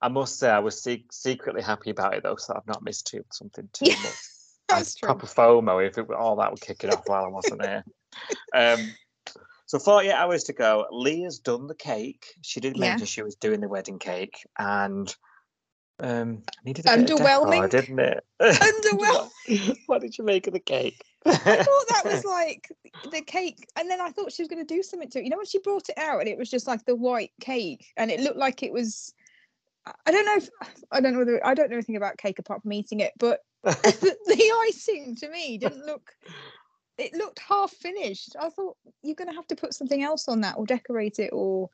I must say, I was se- secretly happy about it, though, so I've not missed too, something too yeah, much. That's true. Proper FOMO, if it were all that would kick it off while I wasn't there. Um, so forty-eight hours to go. Leah's done the cake. She did mention yeah. she was doing the wedding cake, and um, needed a bit of decor, didn't it? Underwhelming. What did you make of the cake? I thought that was like the cake, and then I thought she was going to do something to it. You know, when she brought it out, and it was just like the white cake, and it looked like it was. I don't know if I don't know whether I don't know anything about cake apart from eating it, but the, the icing to me didn't look. It looked half finished. I thought you're going to have to put something else on that, or decorate it, or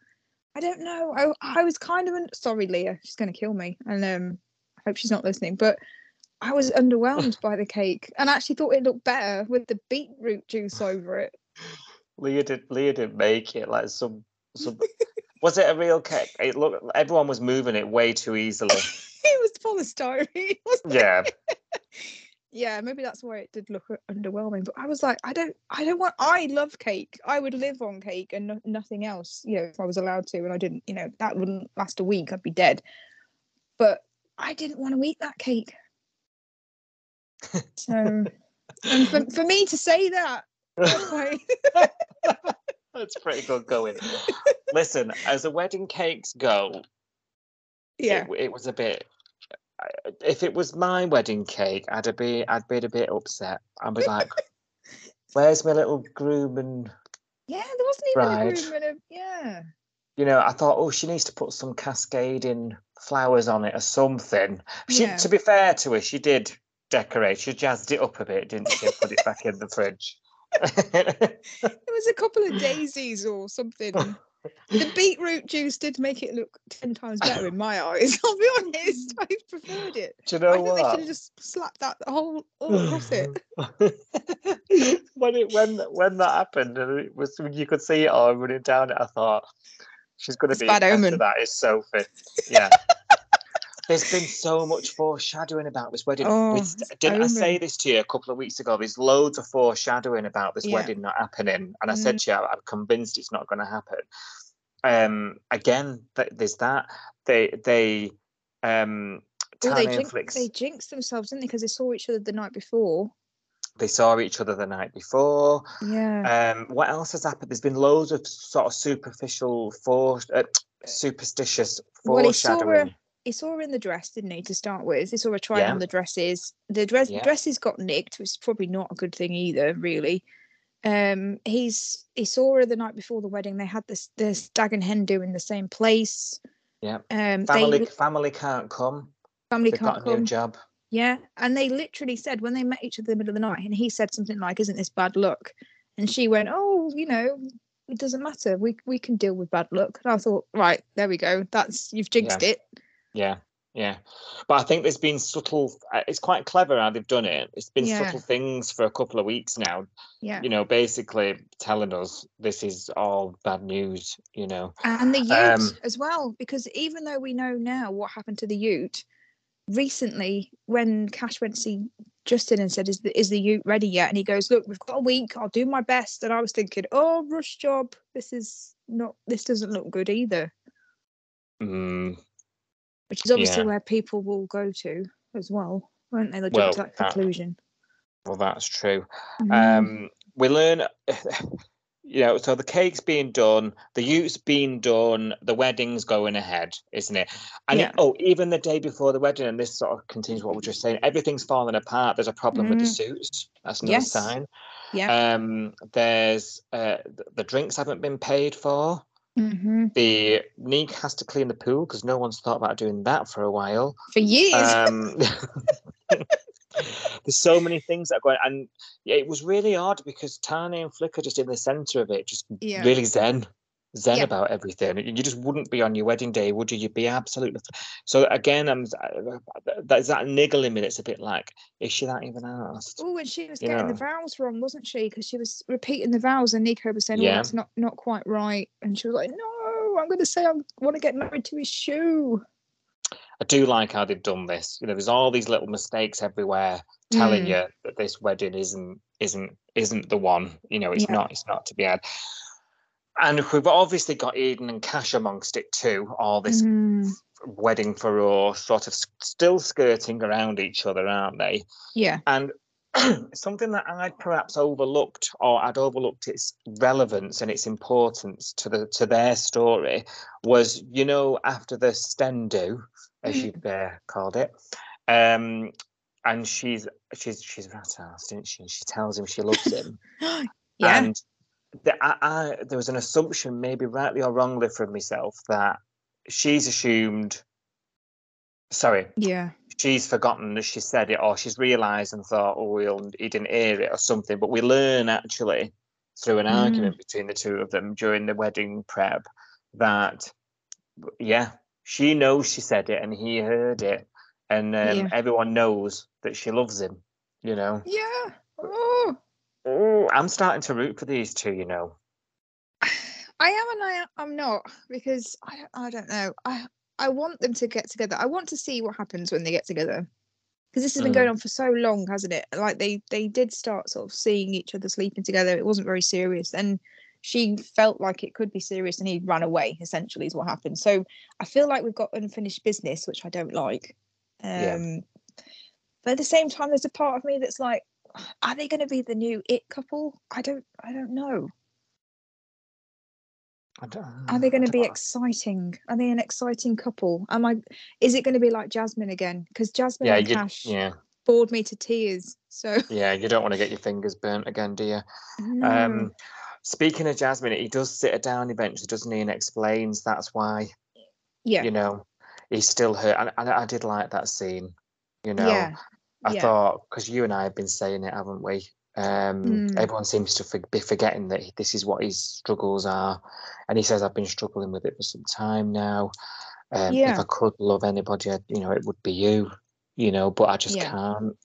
I don't know. I I was kind of un- sorry, Leah. She's going to kill me, and um, I hope she's not listening. But I was underwhelmed by the cake, and actually thought it looked better with the beetroot juice over it. Leah did. Leah didn't make it like some some. Was it a real cake? It looked, everyone was moving it way too easily. It was polystyrene, wasn't yeah. it? Yeah. Yeah, maybe that's why it did look underwhelming. But I was like, I don't, I don't want. I love cake. I would live on cake and no, nothing else. You know, if I was allowed to, and I didn't, you know, that wouldn't last a week. I'd be dead. But I didn't want to eat that cake. So, and for, for me to say that. That's pretty good going. Listen, as the wedding cakes go, yeah, it, it was a bit. If it was my wedding cake, I'd be, I'd be a bit upset. I'd be like, "Where's my little groom and yeah, there wasn't even bride. a groom and a yeah." You know, I thought, oh, she needs to put some cascading flowers on it or something. She, yeah. To be fair to her, she did decorate. She jazzed it up a bit, didn't she? Put it back in the fridge. It was a couple of daisies or something. The beetroot juice did make it look ten times better in my eyes. I'll be honest, I preferred it. Do you know I what? I think they should have just slapped that whole all across it. when it when when that happened, and it was you could see it all running down it. I thought she's going to be bad omen. That is Sophie. Yeah. There's been so much foreshadowing about this wedding. Oh, With, didn't I, I say this to you a couple of weeks ago? There's loads of foreshadowing about this yeah. wedding not happening. And I mm. said to you, I'm convinced it's not going to happen. Um, again, th- there's that. They, they, um, well, they, jinx, flicks, they jinxed themselves, didn't they? Because they saw each other the night before. They saw each other the night before. Yeah. Um, what else has happened? There's been loads of sort of superficial, for, uh, superstitious foreshadowing. Well, he saw her in the dress, didn't he, to start with? He saw her trying yeah. on the dresses. The dress, yeah. dresses got nicked, which is probably not a good thing either, really. Um, he's He saw her the night before the wedding. They had this, the stag and hen do in the same place. Yeah. Um, family they, family can't come. Family They've can't got a come. New job. Yeah. And they literally said, when they met each other in the middle of the night, and he said something like, isn't this bad luck? And she went, oh, you know, it doesn't matter. We we can deal with bad luck. And I thought, right, there we go. That's You've jinxed yeah. it. Yeah, yeah. But I think there's been subtle, it's quite clever how they've done it. It's been yeah. subtle things for a couple of weeks now. Yeah. You know, basically telling us this is all bad news, you know. And the ute um, as well, because even though we know now what happened to the ute, recently when Cash went to see Justin and said, is the, is the ute ready yet? And he goes, look, we've got a week, I'll do my best. And I was thinking, oh, rush job. This is not, this doesn't look good either. Hmm. Which is obviously yeah. where people will go to as well, won't they? They'll jump well, to that conclusion. That, well, that's true. Mm-hmm. Um, we learn, you know, so the cake's being done, the youth's being done, the wedding's going ahead, isn't it? And yeah. it, oh, even the day before the wedding, and this sort of continues what we we're just saying, everything's falling apart. There's a problem mm. with the suits. That's another yes. sign. Yeah. Um, there's uh, the, the drinks haven't been paid for. Mm-hmm. The Nick has to clean the pool because no one's thought about doing that for a while. For years. Um, there's so many things that are going, and it was really odd because Tane and Flick are just in the centre of it, just yeah. really zen, zen yeah. about everything. You just wouldn't be on your wedding day, would you? You'd be absolutely. So again, I'm there's that niggle in me that's a bit like, is she that even asked? Oh, and she was you getting know? the vows wrong, wasn't she? Because she was repeating the vows, and Nico was saying, yeah. "Oh, it's not not quite right," and she was like, "No, I'm going to say I want to get married to his shoe. I do like how they've done this. You know, there's all these little mistakes everywhere telling mm. you that this wedding isn't isn't isn't the one. You know, it's yeah. not. It's not to be had. And we've obviously got Eden and Cash amongst it too. All this mm. wedding furore, sort of still skirting around each other, aren't they? Yeah. And something that I perhaps overlooked, or I'd overlooked its relevance and its importance to the to their story, was, you know, after the Stendu, as you uh, called it, um, and she's she's she's rat-arsed, isn't she? She tells him she loves him. Yeah. And the, I, I, there was an assumption, maybe rightly or wrongly from myself, that she's assumed, sorry, yeah, she's forgotten that she said it, or she's realised and thought, oh, he'll, he didn't hear it or something. But we learn actually through an mm. argument between the two of them during the wedding prep that, yeah, she knows she said it and he heard it, and um, yeah. everyone knows that she loves him, you know? Yeah. Oh. Oh, I'm starting to root for these two, you know. I am and I, I'm not, because I, I don't know. I I want them to get together. I want to see what happens when they get together, because this has been mm. going on for so long, hasn't it? Like they, they did start sort of seeing each other sleeping together. It wasn't very serious. And she felt like it could be serious and he ran away, essentially, is what happened. So I feel like we've got unfinished business, which I don't like. Um, yeah. But at the same time, there's a part of me that's like, are they going to be the new it couple? I don't, I don't know. I don't, Are they going to be know. exciting? Are they an exciting couple? Am I? Is it going to be like Jasmine again? Because Jasmine yeah, and you, Cash yeah. bored me to tears. So yeah, you don't want to get your fingers burnt again, do you? No. Um, speaking of Jasmine, he does sit her down eventually, doesn't he? And explains that's why. Yeah. You know, he's still hurt, and, and I did like that scene. You know, yeah. I yeah. thought, because you and I have been saying it, haven't we? Um, mm. Everyone seems to be forgetting that this is what his struggles are, and he says, I've been struggling with it for some time now. Um, yeah. If I could love anybody, I, you know, it would be you, you know, but I just yeah. can't.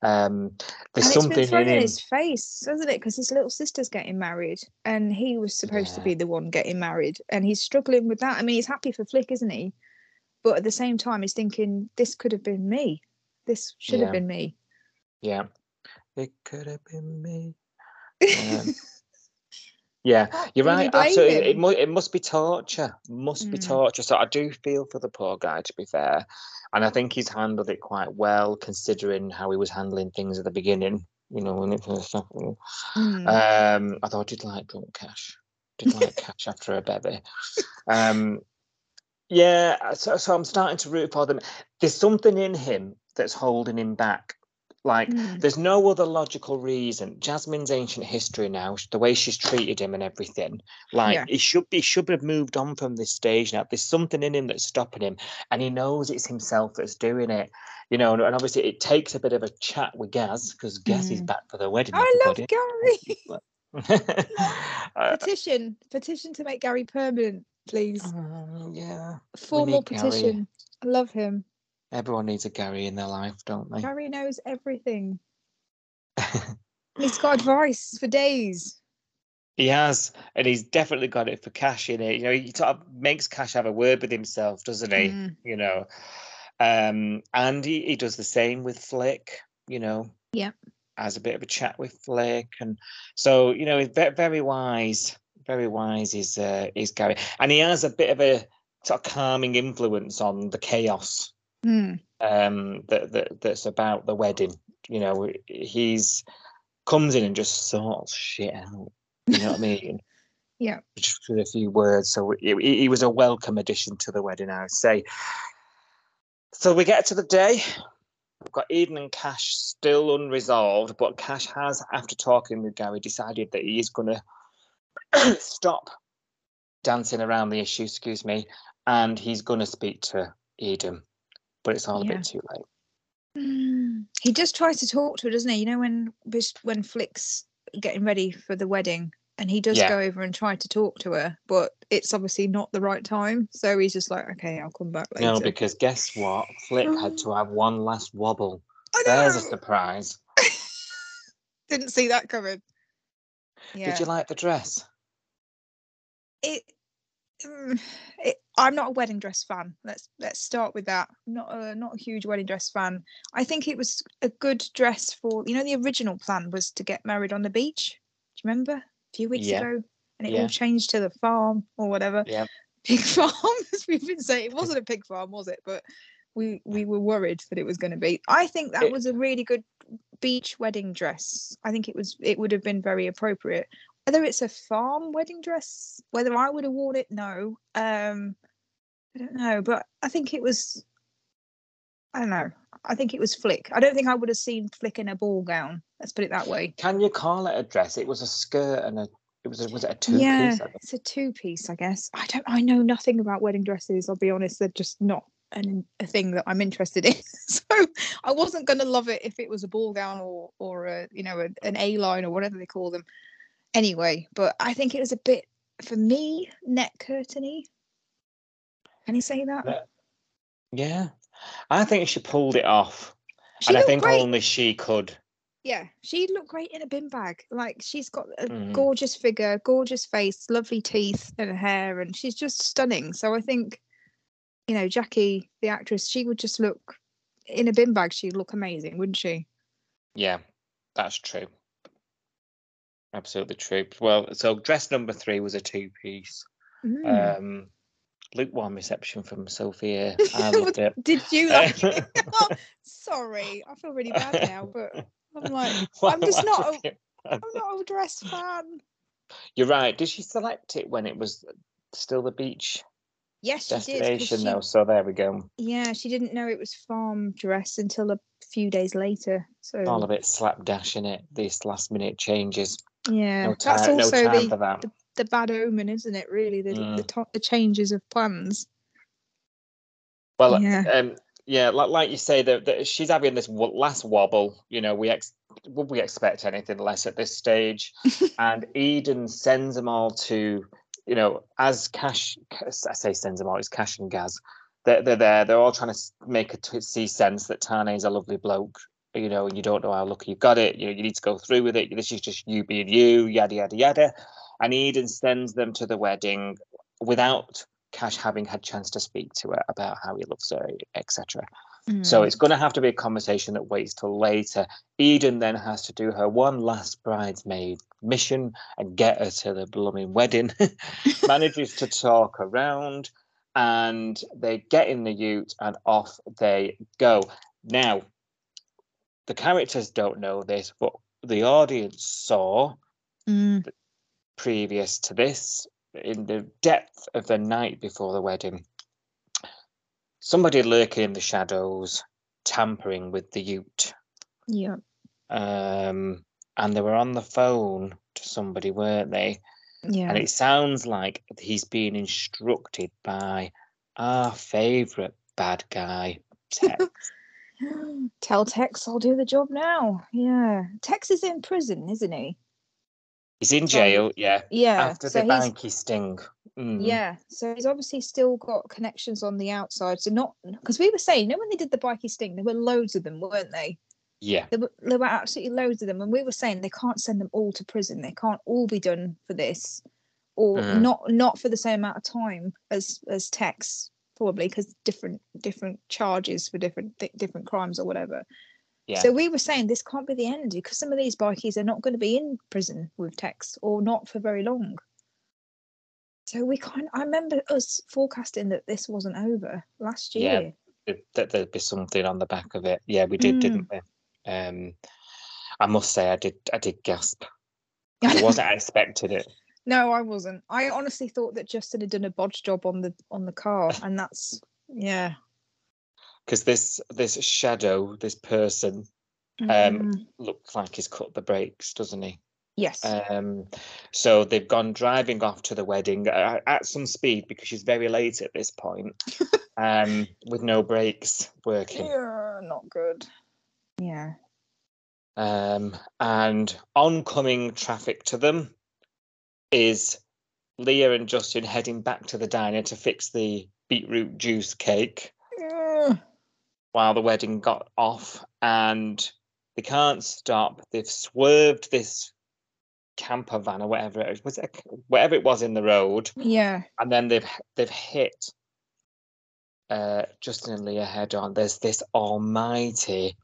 Um, there's and something it's been thrown in, in his face, hasn't it? Because his little sister's getting married, and he was supposed yeah. to be the one getting married, and he's struggling with that. I mean, he's happy for Flick, isn't he? But at the same time, he's thinking, this could have been me. This should yeah. have been me. Yeah. It could have been me. Um, yeah, you're right. You absolutely, it, mu- it must be torture. Must mm. be torture. So I do feel for the poor guy, to be fair, and I think he's handled it quite well, considering how he was handling things at the beginning. You know, when it first happened. Mm. Um, I thought I did like drunk Cash. Did like Cash after a bevy. Um, yeah, so, so I'm starting to root for them. There's something in him that's holding him back. Like, mm. there's no other logical reason. Jasmine's ancient history now, the way she's treated him and everything. Like, yeah. he should be, should have moved on from this stage now. There's something in him that's stopping him, and he knows it's himself that's doing it. You know, and, and obviously it takes a bit of a chat with Gaz, because Gaz mm. is back for the wedding. I everybody. love Gary. petition. Petition to make Gary permanent, please. Uh, yeah. Formal petition. Gary. I love him. Everyone needs a Gary in their life, don't they? Gary knows everything. He's got advice for days. He has, and he's definitely got it for Cash in it. You know, he sort of makes Cash have a word with himself, doesn't he? Mm. You know, um, and he, he does the same with Flick, you know. Yeah. Has a bit of a chat with Flick. And so, you know, he's very wise, very wise is, uh, is Gary. And he has a bit of a sort of calming influence on the chaos. Mm. Um, that, that that's about the wedding. You know, he's comes in and just sorts shit out. You know what I mean? Yeah. Just with a few words. So it, it, it was a welcome addition to the wedding, I would say. So we get to the day. We've got Eden and Cash still unresolved, but Cash has, after talking with Gary, decided that he is going to stop dancing around the issue, excuse me, and he's going to speak to Eden. But it's all yeah. a bit too late. Mm. He just tries to talk to her, doesn't he? You know, when when Flick's getting ready for the wedding, and he does yeah. go over and try to talk to her, but it's obviously not the right time. So he's just like, okay, I'll come back later. No, because guess what? Flick had to have one last wobble. There's a surprise. Didn't see that coming. Yeah. Did you like the dress? It it, I'm not a wedding dress fan. Let's let's start with that. I'm not a not a huge wedding dress fan. I think it was a good dress for, you know, the original plan was to get married on the beach. Do you remember? A few weeks yeah. ago, and it yeah. all changed to the farm or whatever. Yeah. Pig farm, as we've been saying. It wasn't a pig farm, was it? But we we were worried that it was going to be. I think that it, was a really good beach wedding dress. I think it was. It would have been very appropriate. Whether it's a farm wedding dress, whether I would have worn it, no. Um, I don't know, but I think it was, I don't know. I think it was Flick. I don't think I would have seen Flick in a ball gown. Let's put it that way. Can you call it a dress? It was a skirt and a, it was a, was it a two-piece? Yeah, it's a two-piece, I guess. I don't, I know nothing about wedding dresses, I'll be honest. They're just not an, a thing that I'm interested in. So I wasn't going to love it if it was a ball gown or, or a, you know, a, an A-line or whatever they call them. Anyway, but I think it was a bit, for me, neck curtainy. Can you say that? Yeah. I think she pulled it off. She and I think great. Only she could. Yeah, she looked great in a bin bag. Like, she's got a mm. gorgeous figure, gorgeous face, lovely teeth and hair, and she's just stunning. So I think, you know, Jackie, the actress, she would just look, in a bin bag, she'd look amazing, wouldn't she? Yeah, that's true. Absolutely true. Well, so dress number three was a two-piece. Mm. Um, lukewarm reception from Sophia. I loved it. Did you like it? Oh, sorry, I feel really bad now, but I'm like, well, I'm just not a, I'm not a dress fan. You're right. Did she select it when it was still the beach? Yes, she did. Destination though, so there we go. Yeah, she didn't know it was farm dress until a few days later. So all of it slapdash in it. These last-minute changes. Yeah, no time, that's also no time the, that. the the bad omen, isn't it? Really, the mm. the, to- the changes of plans. Well, yeah, um, yeah like, like you say, that she's having this w- last wobble. You know, we ex- would we expect anything less at this stage? And Eden sends them all to, you know, as Cash. I say sends them all. It's Cash and Gaz. They're they're there. They're all trying to make a t- see sense that Tane is a lovely bloke. You know, and you don't know how lucky you've got it. You know, you need to go through with it. This is just you being you, yada, yada, yada. And Eden sends them to the wedding without Cash having had a chance to speak to her about how he loves her, et cetera. Mm. So it's going to have to be a conversation that waits till later. Eden then has to do her one last bridesmaid mission and get her to the blooming wedding. Manages to talk around and they get in the ute and off they go. Now, the characters don't know this, but the audience saw mm. the, previous to this, in the depth of the night before the wedding, somebody lurking in the shadows, tampering with the ute. Yeah. Um, and they were on the phone to somebody, weren't they? Yeah. And it sounds like he's being instructed by our favourite bad guy, Tex. Tell Tex I'll do the job now. Yeah. Tex is in prison, isn't he? He's in jail, yeah. Yeah. After so the Banky sting. Mm. Yeah. So he's obviously still got connections on the outside. So not, because we were saying, you know, when they did the Banky sting, there were loads of them, weren't they? Yeah. There were, there were absolutely loads of them. And we were saying they can't send them all to prison. They can't all be done for this, or mm. not not for the same amount of time as as Tex, probably, because different different charges for different th- different crimes or whatever. Yeah. So we were saying this can't be the end, because some of these bikies are not going to be in prison with Tex, or not for very long. So we can't. I remember us forecasting that this wasn't over last year. Yeah, that there'd be something on the back of it. Yeah, we did, mm. didn't we? Um, I must say, I did. I did gasp. I wasn't expecting it. No, I wasn't. I honestly thought that Justin had done a bodge job on the on the car, and that's yeah. Because this this shadow, this person, um, mm. looks like he's cut the brakes, doesn't he? Yes. Um, so they've gone driving off to the wedding at, at some speed, because she's very late at this point, um, with no brakes working. Yeah, not good. Yeah. Um, and oncoming traffic to them is Leah and Justin heading back to the diner to fix the beetroot juice cake. Yeah. While the wedding got off, and they can't stop. They've swerved this camper van or whatever it was, it a, whatever it was in the road. Yeah. And then they've they've hit uh, Justin and Leah head on. There's this almighty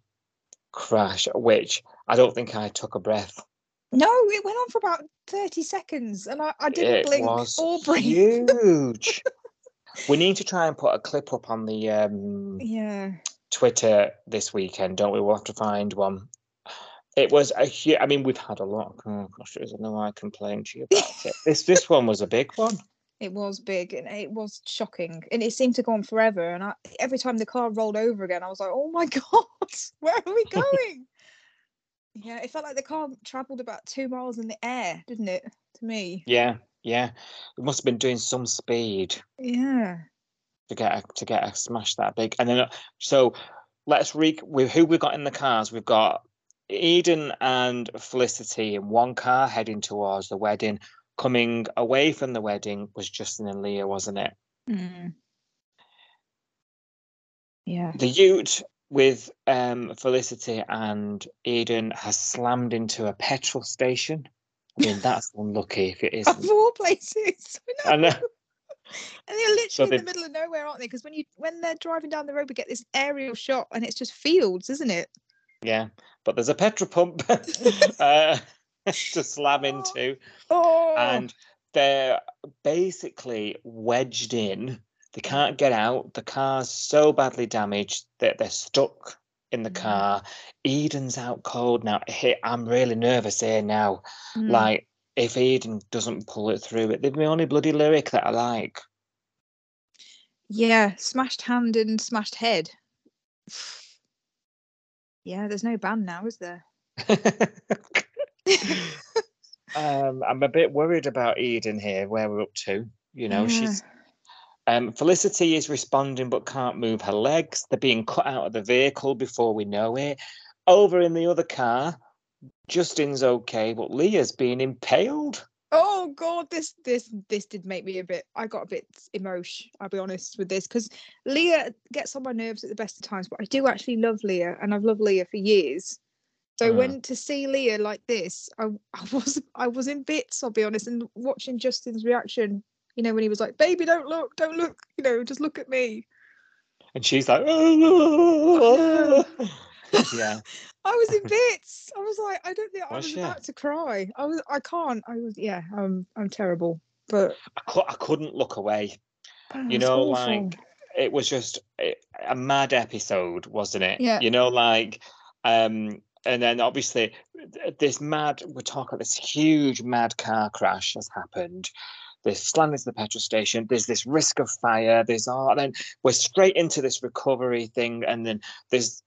crash, which I don't think I took a breath. No, it went on for about thirty seconds, and I, I didn't it blink was or breathe. Huge. We need to try and put a clip up on the um, yeah Twitter this weekend, don't we? We'll have to find one. It was a huge, I mean, we've had a lot. Oh gosh, I know I complained to you about it. This this one was a big one. It was big, and it was shocking, and it seemed to go on forever. And I, every time the car rolled over again, I was like, "Oh my god, where are we going?" Yeah, it felt like the car travelled about two miles in the air, didn't it? To me. Yeah, yeah. It must have been doing some speed. Yeah. To get a, to get a smash that big, and then so let's re with who we've got in the cars. We've got Eden and Felicity in one car heading towards the wedding. Coming away from the wedding was Justin and Leah, wasn't it? Mm. Yeah. The ute with um, Felicity and Eden has slammed into a petrol station. I mean, that's unlucky if it isn't. Of all places. I know. And they're literally so in the middle of nowhere, aren't they? Because when you when they're driving down the road, we get this aerial shot, and it's just fields, isn't it? Yeah, but there's a petrol pump uh, to slam into. Oh. Oh. And they're basically wedged in. They can't get out. The car's so badly damaged that they're stuck in the mm. car. Eden's out cold now. I'm really nervous here now. Mm. Like, if Eden doesn't pull it through, it'd be the only bloody Lyric that I like. Yeah, smashed hand and smashed head. Yeah, there's no ban now, is there? um, I'm a bit worried about Eden here, where we're up to. You know, yeah. she's um, Felicity is responding but can't move her legs. They're being cut out of the vehicle before we know it. Over in the other car, Justin's okay, but Leah's being impaled. Oh god, this this this did make me a bit. I got a bit emotional, I'll be honest with this, because Leah gets on my nerves at the best of times. But I do actually love Leah, and I've loved Leah for years. So uh. when to see Leah like this, I I was I was in bits. I'll be honest. And watching Justin's reaction, you know, when he was like, "Baby, don't look, don't look," you know, just look at me. And she's like, "Oh." oh no. Yeah. I was in bits. I was like, I don't think I was she? about to cry. I was, I can't. I was, yeah. I'm, I'm terrible. But I, cu- I couldn't look away. Oh, you know, awful. Like it was just a, a mad episode, wasn't it? Yeah. You know, like, um, and then obviously this mad. We're talking this huge mad car crash has happened. They slammed into the petrol station. There's this risk of fire. There's all, and then we're straight into this recovery thing, and then there's.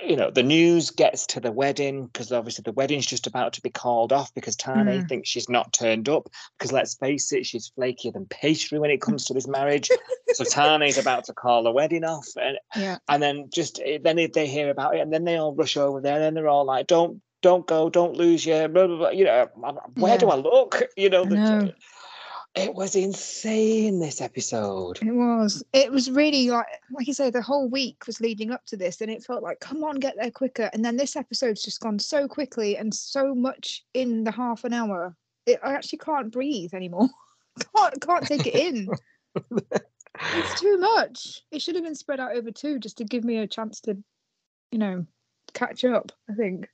You know, the news gets to the wedding because obviously the wedding's just about to be called off because Tane mm. thinks she's not turned up because let's face it, she's flakier than pastry when it comes to this marriage. So Tane's about to call the wedding off, and yeah. and then just then they hear about it, and then they all rush over there, and then they're all like, "Don't, don't go, don't lose your," blah, blah, blah. You know, where yeah. do I look? You know, the, know. It was insane, this episode. It was. It was really, like like you say, the whole week was leading up to this, and it felt like, come on, get there quicker. And then this episode's just gone so quickly and so much in the half an hour. It, I actually can't breathe anymore. can't can't take it in. It's too much. It should have been spread out over two just to give me a chance to, you know, catch up, I think.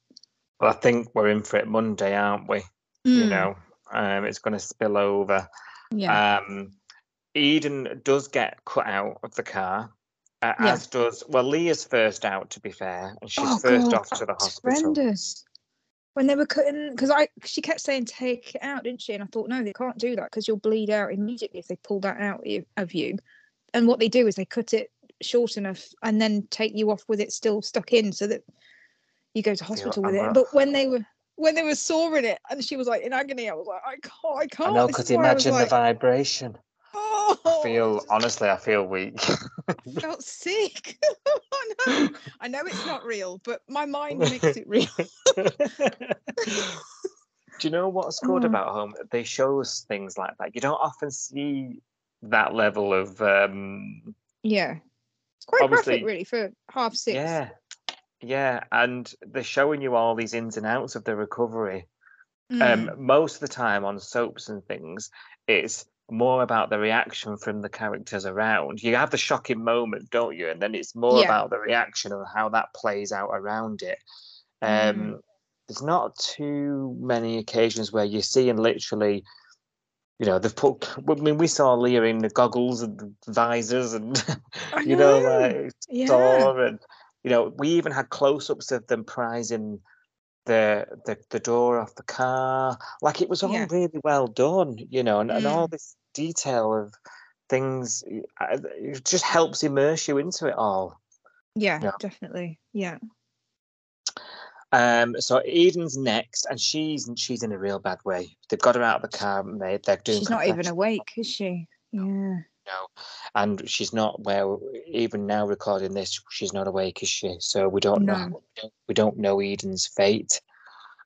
Well, I think we're in for it Monday, aren't we? Mm. You know, um, it's going to spill over. Yeah. Um, Eden does get cut out of the car, uh, yeah. as does, well, Leah's first out, to be fair, and she's oh, first God, off to the hospital. Horrendous. When they were cutting, because I, she kept saying take it out, didn't she? And I thought, no, they can't do that because you'll bleed out immediately if they pull that out of you. And what they do is they cut it short enough and then take you off with it still stuck in, so that you go to hospital with it. Rough. But when they were. When they were sawing it, and she was like in agony, I was like, I can't, I can't. I know, because imagine the like, vibration. Oh, I feel, just, honestly, I feel weak. I felt sick. Oh, no. I know it's not real, but my mind makes it real. Do you know what's good oh. about Home? They show us things like that. You don't often see that level of... Um, yeah. It's quite graphic, really, for half six. Yeah. Yeah, and they're showing you all these ins and outs of the recovery. Mm. Um, most of the time on soaps and things, it's more about the reaction from the characters around. You have the shocking moment, don't you? And then it's more yeah. about the reaction and how that plays out around it. Um, mm. There's not too many occasions where you're seeing literally, you know, they've put, I mean, we saw Leah in the goggles and the visors and, I you know, know like, yeah. store and, you know, we even had close-ups of them prizing the the, the door off the car. Like, it was all yeah. really well done, you know, and, mm. and all this detail of things, it just helps immerse you into it all. Yeah, you know? Definitely. Yeah. Um, so Eden's next, and she's she's in a real bad way. They've got her out of the car, and they they're doing. She's not even awake, is she? Yeah. No, and she's not where even now recording this. She's not awake, is she? So we don't no. know. We don't know Eden's fate.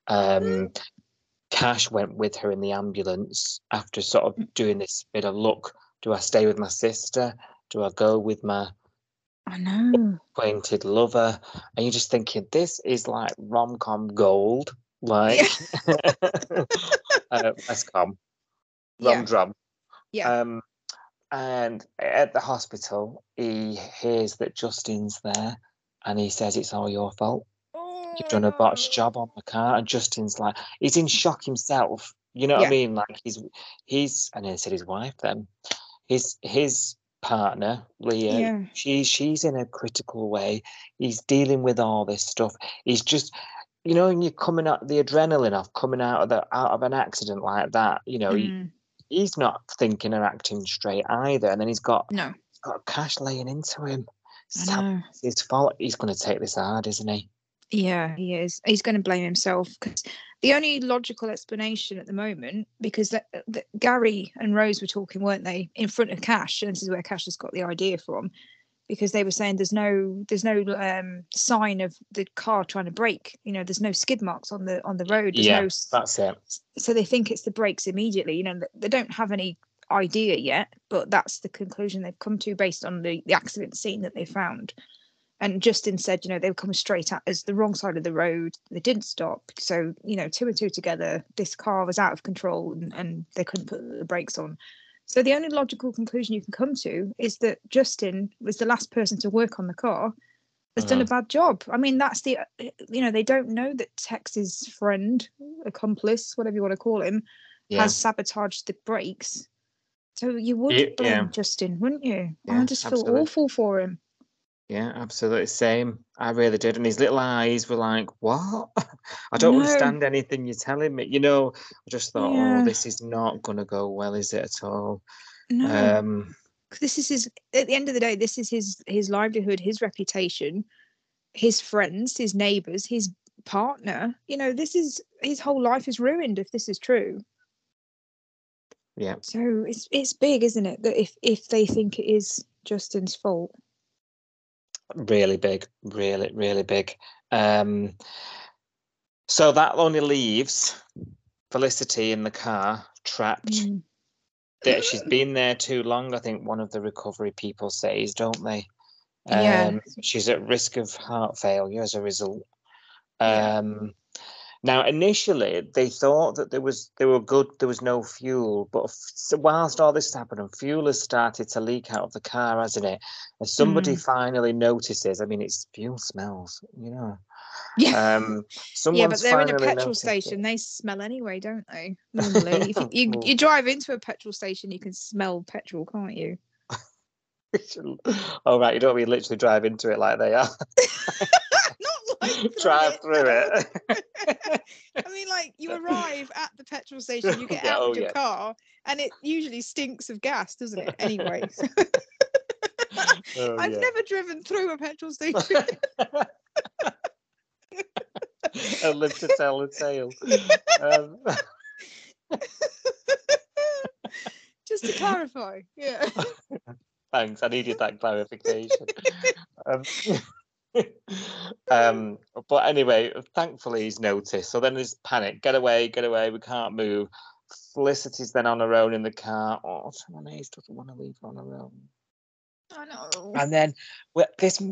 Um, Cash went with her in the ambulance after sort of doing this bit of look. Do I stay with my sister? Do I go with my? I know. Acquainted lover, and you're just thinking, this is like rom-com gold, like yeah. uh, rom-com, rom-drum. Yeah. yeah. Um, and at the hospital, he hears that Justin's there, and he says, "It's all your fault. Oh. You've done a botched job on the car." And Justin's like, he's in shock himself. You know yeah. what I mean? Like he's he's, and then he said his wife. Then his his. partner Leah, yeah. she she's in a critical way. He's dealing with all this stuff. He's just, you know, and you're coming out the adrenaline off coming out of the out of an accident like that. You know, mm. he, he's not thinking or acting straight either. And then he's got no he's got Cash laying into him. It's his fault. He's going to take this hard, isn't he? Yeah, he is. He's going to blame himself because the only logical explanation at the moment, because that, that Gary and Rose were talking, weren't they, in front of Cash? And this is where Cash has got the idea from, because they were saying there's no there's no um, sign of the car trying to brake. You know, there's no skid marks on the on the road. There's yeah, no, that's it. So they think it's the brakes immediately. You know, they don't have any idea yet, but that's the conclusion they've come to based on the, the accident scene that they found. And Justin said, you know, they were coming straight at us, the wrong side of the road. They didn't stop. So, you know, two and two together, this car was out of control and, and they couldn't put the brakes on. So the only logical conclusion you can come to is that Justin was the last person to work on the car that's uh-huh. done a bad job. I mean, that's the, you know, they don't know that Tex's friend, accomplice, whatever you want to call him, yeah. has sabotaged the brakes. So you would it, blame yeah. Justin, wouldn't you? Yeah, I just feel absolutely. awful for him. Yeah, absolutely. Same. I really did. And his little eyes were like, what? I don't no. understand anything you're telling me. You know, I just thought, yeah. oh, this is not going to go well, is it at all? No. Um, this is his, at the end of the day, this is his, his livelihood, his reputation, his friends, his neighbours, his partner. You know, this is, his whole life is ruined if this is true. Yeah. So it's it's big, isn't it? That if, if they think it is Justin's fault. Really big, really, really big. Um, so that only leaves Felicity in the car, trapped. Mm. That she's been there too long. I think one of the recovery people says, don't they? Um, yeah. She's at risk of heart failure as a result. Um, yeah. Now, initially, they thought that there was they were good. There was no fuel, but f- whilst all this happened, fuel has started to leak out of the car, hasn't it? And somebody mm. finally notices. I mean, it's fuel smells, you know. Yeah. Um, yeah, but they're in a petrol station. It. They smell anyway, don't they? Normally, if you, you you drive into a petrol station, you can smell petrol, can't you? Oh, right, you don't mean literally drive into it like they are. Drive through it. I mean, like, you arrive at the petrol station, you get yeah, out oh, of your yeah. car, and it usually stinks of gas, doesn't it? Anyway. oh, I've yeah. never driven through a petrol station. I live to tell the tale. Um... Just to clarify, yeah. Thanks, I needed that clarification. Um... um but anyway, thankfully he's noticed. So then there's panic. Get away, get away, we can't move. Felicity's then on her own in the car. Oh, someone else doesn't want to leave her on her own. I know. And then well this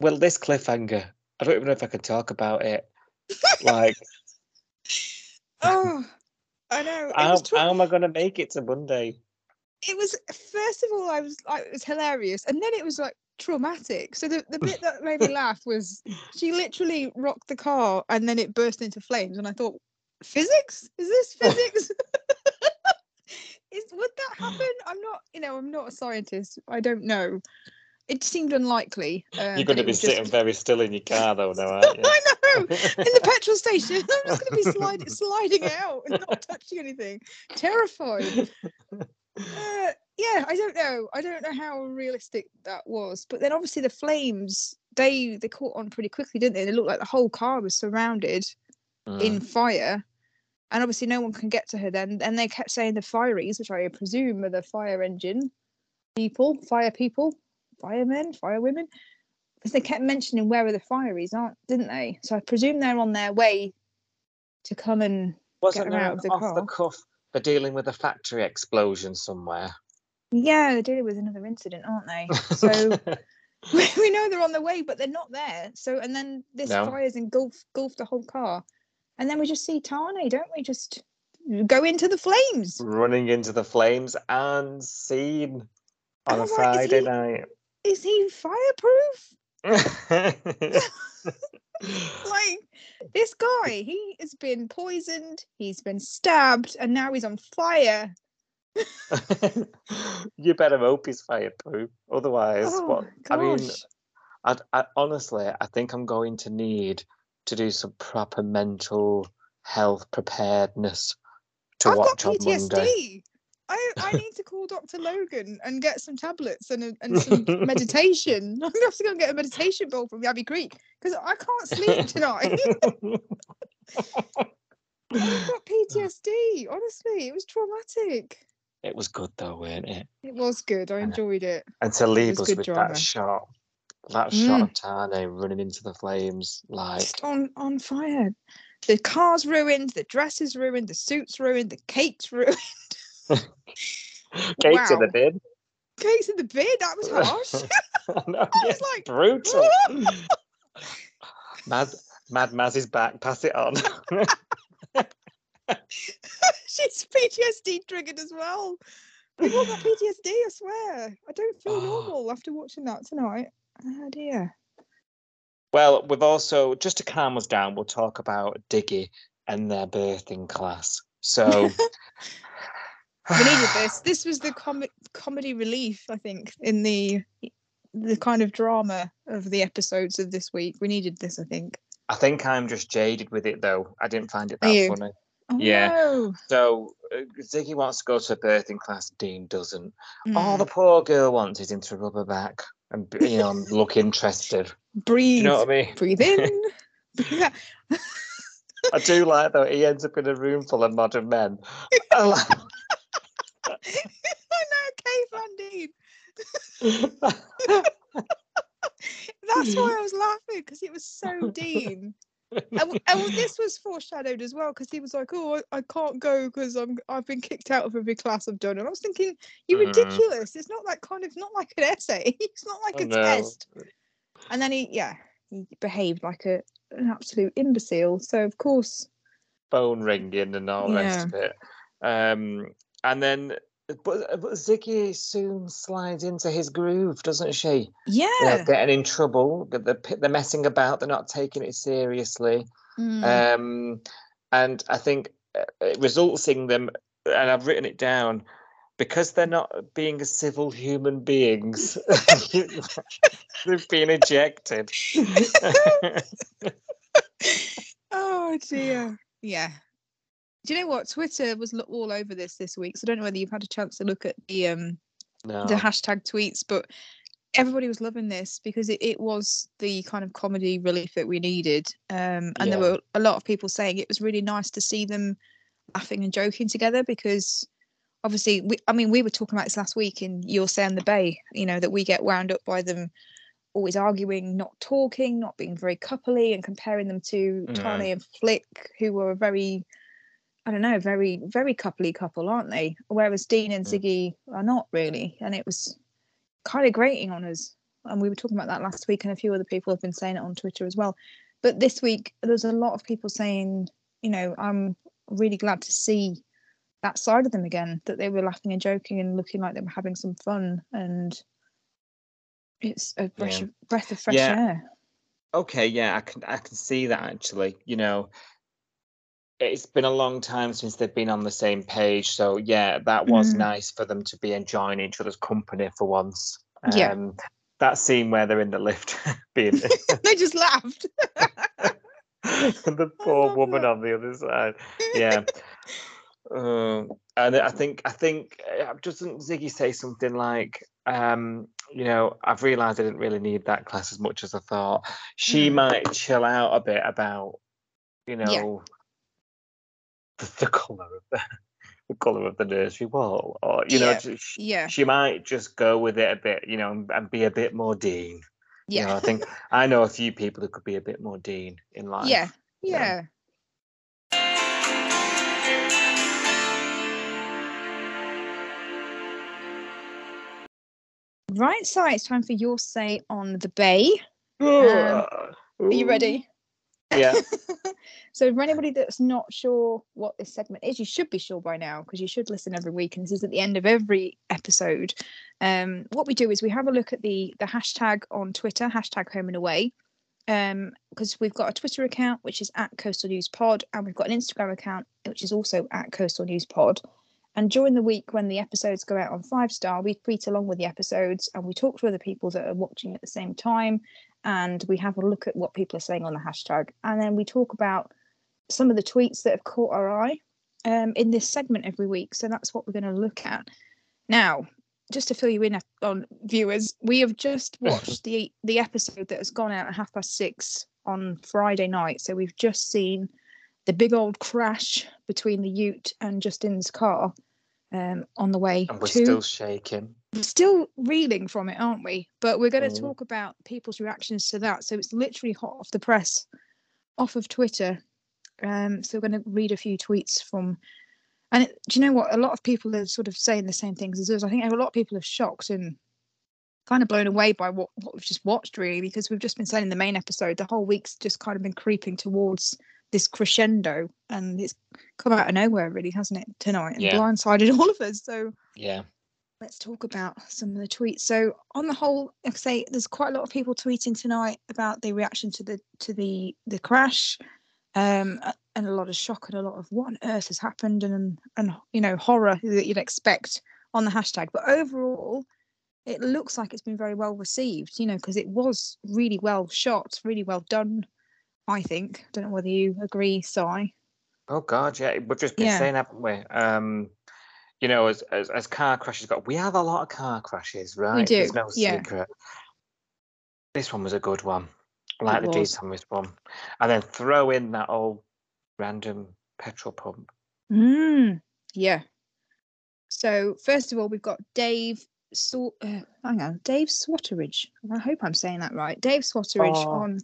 well this cliffhanger. I don't even know if I can talk about it. Like Oh, I know. How, tw- how am I going to make it to Monday? It was, first of all, I was like, it was hilarious. And then it was like traumatic. So the, the bit that made me laugh was she literally rocked the car and then it burst into flames. And I thought, physics? Is this physics? Is, would that happen? I'm not, you know, I'm not a scientist. I don't know. It seemed unlikely. Um, You're going to be just... sitting very still in your car, though, now, aren't you? I know. In the petrol station, I'm just going to be sliding, sliding out and not touching anything. Terrified. Uh, yeah, I don't know. I don't know how realistic that was. But then, obviously, the flames they they caught on pretty quickly, didn't they? They looked like the whole car was surrounded mm. in fire. And obviously no one can get to her then. And they kept saying the fireys, which I presume are the fire engine people, fire people, firemen, firewomen. Because they kept mentioning where are the fireys, aren't, didn't they? So I presume they're on their way to come and Wasn't get her out of the off car. The cuff, they're dealing with a factory explosion somewhere. Yeah, they're dealing with another incident, aren't they? So we know they're on the way, but they're not there. So and then this no. fire's engulfed, engulfed the whole car. And then we just see Tane, don't we? Just go into the flames. Running into the flames and seen on oh, a Friday is he, night. Is he fireproof? Like, this guy, he has been poisoned, he's been stabbed, and now he's on fire. You better hope he's fireproof. Otherwise, oh, what? Gosh. I mean, I, I, honestly, I think I'm going to need... to do some proper mental health preparedness to I've watch got P T S D. On Monday. I I need to call Doctor Logan and get some tablets and a, and some meditation. I'm gonna have to go and get a meditation bowl from Yabby Creek because I can't sleep tonight. I've got P T S D. Honestly, it was traumatic. It was good though, weren't it? It was good. I enjoyed it. And to leave us with drama. That shot. That shot mm. of Tane running into the flames, like... Just on, on fire. The car's ruined, the dress is ruined, the suit's ruined, the cake's ruined. Cake's wow. in the bin. Cake's in the bin? That was harsh. No, I yeah, was like... Brutal. Mad, Mad Maz is back. Pass it on. She's P T S D triggered as well. We've all got P T S D, I swear. I don't feel normal after watching that tonight. Oh dear. Well, we've also, just to calm us down, we'll talk about Diggy and their birthing class. So we needed this. This was the com- comedy relief, I think, in the the kind of drama of the episodes of this week. We needed this, I think. I think I'm just jaded with it, though. I didn't find it that Ew. funny. Oh, yeah. No. So uh, Ziggy wants to go to a birthing class. Dean doesn't. Mm. All the poor girl wants is into a rubber back. And you know, look interested. Breathe. Do you know what I mean? Breathe in. I do like though. He ends up in a room full of modern men. I like... oh no, Cave Van Dean. That's why I was laughing because it was so Dean. And, and well, this was foreshadowed as well because he was like, "Oh, I, I can't go because I'm I've been kicked out of every class I've done." And I was thinking, "You're ridiculous! Mm. It's not that kind of not like an essay. It's not like oh, a no. test." And then he, yeah, he behaved like a an absolute imbecile. So of course, phone ringing and all the yeah. rest of it. Um, and then, but, but Ziggy soon slides into his groove, doesn't she? Yeah, they're getting in trouble. They're, they're messing about. They're not taking it seriously. Mm. Um, and I think it results in them. And I've written it down because they're not being as civil human beings. They've been ejected. Oh dear. Yeah. Do you know what? Twitter was all over this this week, so I don't know whether you've had a chance to look at the um, no. the hashtag tweets, but everybody was loving this because it, it was the kind of comedy relief that we needed. Um, and yeah. there were a lot of people saying it was really nice to see them laughing and joking together because obviously, we, I mean, we were talking about this last week in You're Saying the Bay, you know, that we get wound up by them always arguing, not talking, not being very coupley and comparing them to mm. Tane and Flick, who were a very... I don't know, very, very coupley couple, aren't they? Whereas Dean and Ziggy are not really. And it was kind of grating on us. And we were talking about that last week and a few other people have been saying it on Twitter as well. But this week, there's a lot of people saying, you know, I'm really glad to see that side of them again, that they were laughing and joking and looking like they were having some fun, and it's a breath, yeah. of, breath of fresh yeah. air. Okay, yeah, I can I can see that actually. You know, it's been a long time since they've been on the same page, so yeah, that was mm. nice for them to be enjoying each other's company for once. Um, yeah, that scene where they're in the lift, being they just laughed. The poor woman that. on the other side. Yeah. Uh, and I think I think doesn't Ziggy say something like, um, you know, I've realised I didn't really need that class as much as I thought. She mm. might chill out a bit about, you know, yeah. the, the colour of the, the colour of the nursery wall, or you yeah. know, just, yeah. she might just go with it a bit, you know, and, and be a bit more Dean. Yeah, you know, I think I know a few people who could be a bit more Dean in life. Yeah, yeah. You know? Right, Si, it's time for your say on the bay. Um, are you ready? Yeah. So for anybody that's not sure what this segment is, you should be sure by now, because you should listen every week, and this is at the end of every episode. Um, what we do is we have a look at the, the hashtag on Twitter, hashtag Home and Away, because um, we've got a Twitter account, which is at Coastal News Pod, and we've got an Instagram account, which is also at Coastal News Pod. And during the week, when the episodes go out on Five Star, we tweet along with the episodes and we talk to other people that are watching at the same time. And we have a look at what people are saying on the hashtag. And then we talk about some of the tweets that have caught our eye um, in this segment every week. So that's what we're going to look at. Now, just to fill you in on viewers, we have just watched the, the episode that has gone out at half past six on Friday night. So we've just seen the big old crash between the ute and Justin's car um, on the way. And we're to... still shaking. We're still reeling from it, aren't we? But we're going to mm. talk about people's reactions to that. So it's literally hot off the press, off of Twitter. Um, so we're going to read a few tweets from... And it, do you know what? A lot of people are sort of saying the same things as us. I think a lot of people are shocked and kind of blown away by what, what we've just watched, really, because we've just been saying in the main episode, the whole week's just kind of been creeping towards this crescendo, and it's come out of nowhere, really, hasn't it, tonight, and yeah. blindsided all of us. So yeah, let's talk about some of the tweets. So on the whole, like I say, there's quite a lot of people tweeting tonight about the reaction to the to the the crash, um, and a lot of shock and a lot of what on earth has happened, and and you know, horror that you'd expect on the hashtag. But overall, it looks like it's been very well received, you know, because it was really well shot, really well done. I think. I don't know whether you agree, Si. Oh God, yeah, we've just been yeah. saying, haven't we? Um, you know, as, as as car crashes go, we have a lot of car crashes, right? We do. There's no yeah. secret. This one was a good one, like it the Dean one, and then throw in that old random petrol pump. Mm, yeah. So first of all, we've got Dave. So, uh, hang on, Dave Swatteridge. I hope I'm saying that right. Dave Swatteridge oh. on.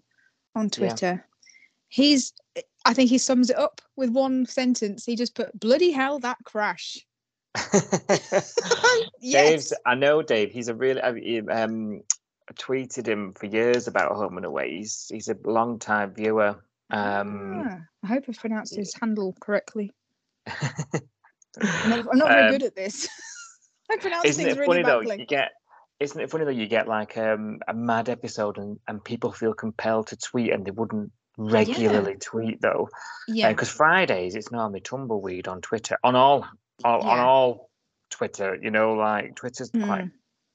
on Twitter. Yeah. He's, I think he sums it up with one sentence. He just put, bloody hell, that crash. yes. Dave's, I know Dave. He's a really, um, I tweeted him for years about Home and Away. He's, he's a long time viewer. Um, yeah. I hope I pronounced his handle correctly. I'm not, I'm not very um, good at this. I pronounce isn't things it really funny badly. Though, you get, Isn't it funny though, you get like um, a mad episode and, and people feel compelled to tweet, and they wouldn't regularly yeah. tweet though. Yeah. Because uh, Fridays, it's normally tumbleweed on Twitter, on all, all yeah. on all Twitter, you know, like Twitter's mm. quite,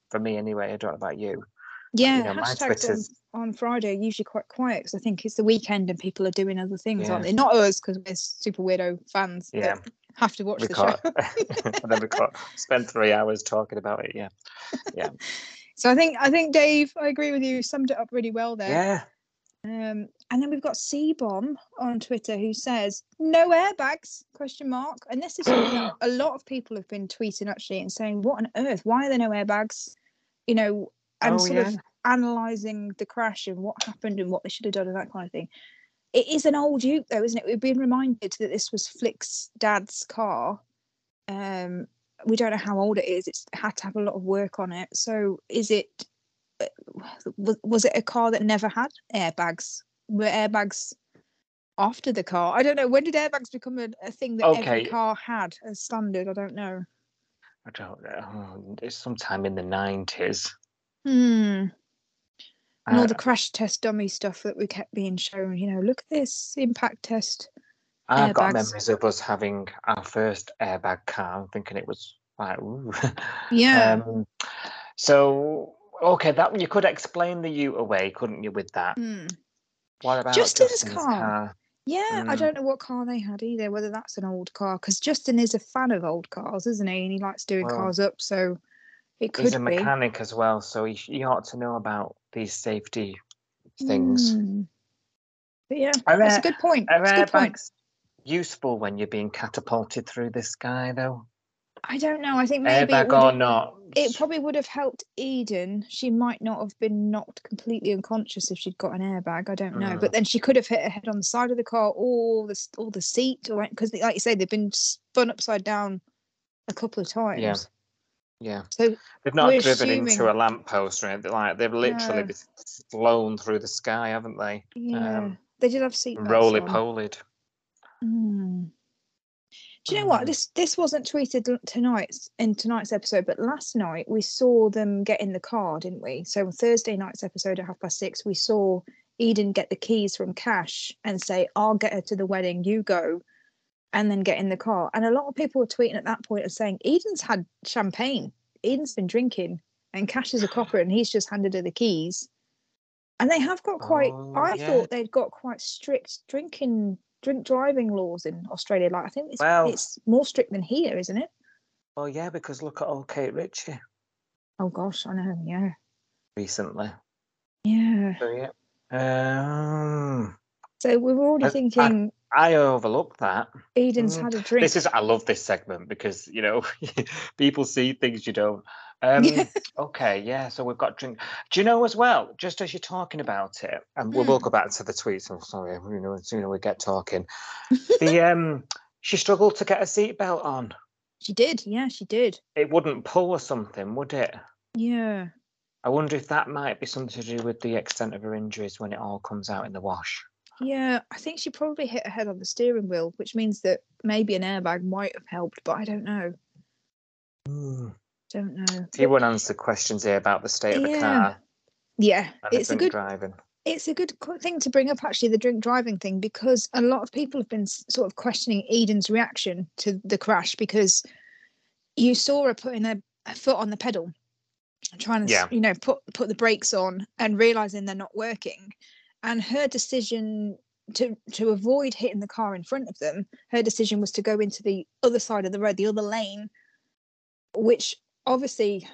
for me anyway, I don't know about you. Yeah, you know, my Twitter's on, on Friday are usually quite quiet, because I think it's the weekend and people are doing other things, yeah. aren't they? Not us, because we're super weirdo fans. Yeah. That, have to watch we the can't. show. And then we can't spend three hours talking about it. Yeah, yeah. So I think I think Dave, I agree with you. Summed it up really well there. Yeah. Um, and then we've got C Bomb on Twitter who says no airbags? Question mark. And this is something that a lot of people have been tweeting actually and saying, what on earth? Why are there no airbags? You know, and oh, sort yeah. of analysing the crash and what happened and what they should have done and that kind of thing. It is an old Ute, though, isn't it? We've been reminded that this was Flick's dad's car. Um, we don't know how old it is. It's had to have a lot of work on it. So is it... Was, was it a car that never had airbags? Were airbags after the car. I don't know. When did airbags become a, a thing that okay. every car had as standard? I don't know. I don't know. It's sometime in the nineties. Hmm. And uh, all the crash test dummy stuff that we kept being shown. You know, look at this impact test. I've airbags. got memories of us having our first airbag car. I'm thinking it was like, ooh. Yeah. um, so, okay, that you could explain the U away, couldn't you, with that? Mm. What about Justin's, Justin's car? car? Yeah, mm. I don't know what car they had either, whether that's an old car, because Justin is a fan of old cars, isn't he? And he likes doing well, cars up, so it could be. He's a mechanic be. as well, so he, he ought to know about these safety things. Mm. But yeah, are that's air, a good point. Are airbags good point. useful when you're being catapulted through the sky, though? I don't know. I think maybe airbag it or not, it probably would have helped Eden. She might not have been knocked completely unconscious if she'd got an airbag. I don't know. Mm. But then she could have hit her head on the side of the car or the or the seat, or because, like you say, they've been spun upside down a couple of times. Yeah, yeah. So they've not driven assuming... into a lamppost or anything. Like they've literally no. been flown through the sky, haven't they? Yeah, um, they did have seat belts. Roly polied. Hmm. Do you know what? This this wasn't tweeted tonight's in tonight's episode, but last night we saw them get in the car, didn't we? So on Thursday night's episode at half past six, we saw Eden get the keys from Cash and say, I'll get her to the wedding, you go, and then get in the car. And a lot of people were tweeting at that point and saying, Eden's had champagne. Eden's been drinking and Cash is a copper and he's just handed her the keys. And they have got quite, oh, I yeah. thought they'd got quite strict drinking drink driving laws in Australia. Like I think it's, well, it's more strict than here, isn't it? Oh yeah, because look at old Kate Ritchie. Oh gosh, I know. Yeah. Recently. Yeah. So yeah. Um, so we were already I, thinking. I, I overlooked that. Eden's mm. had a drink. This is. I love this segment because you know people see things you don't. Um, okay, yeah, so we've got drink. Do you know as well, just as you're talking about it, and we'll, mm. we'll go back to the tweets, I'm oh, sorry, you know, as soon as we get talking, the um, she struggled to get a seatbelt on. She did, yeah, she did. It wouldn't pull or something, would it? Yeah. I wonder if that might be something to do with the extent of her injuries when it all comes out in the wash. Yeah, I think she probably hit her head on the steering wheel, which means that maybe an airbag might have helped, but I don't know. Mm. Don't know. He won't answer questions here about the state of yeah. the car. Yeah, it's a good driving. It's a good thing to bring up, actually, the drink driving thing, because a lot of people have been sort of questioning Eden's reaction to the crash because you saw her putting a, a foot on the pedal, trying to yeah. you know put put the brakes on and realizing they're not working, and her decision to to avoid hitting the car in front of them, her decision was to go into the other side of the road, the other lane, which obviously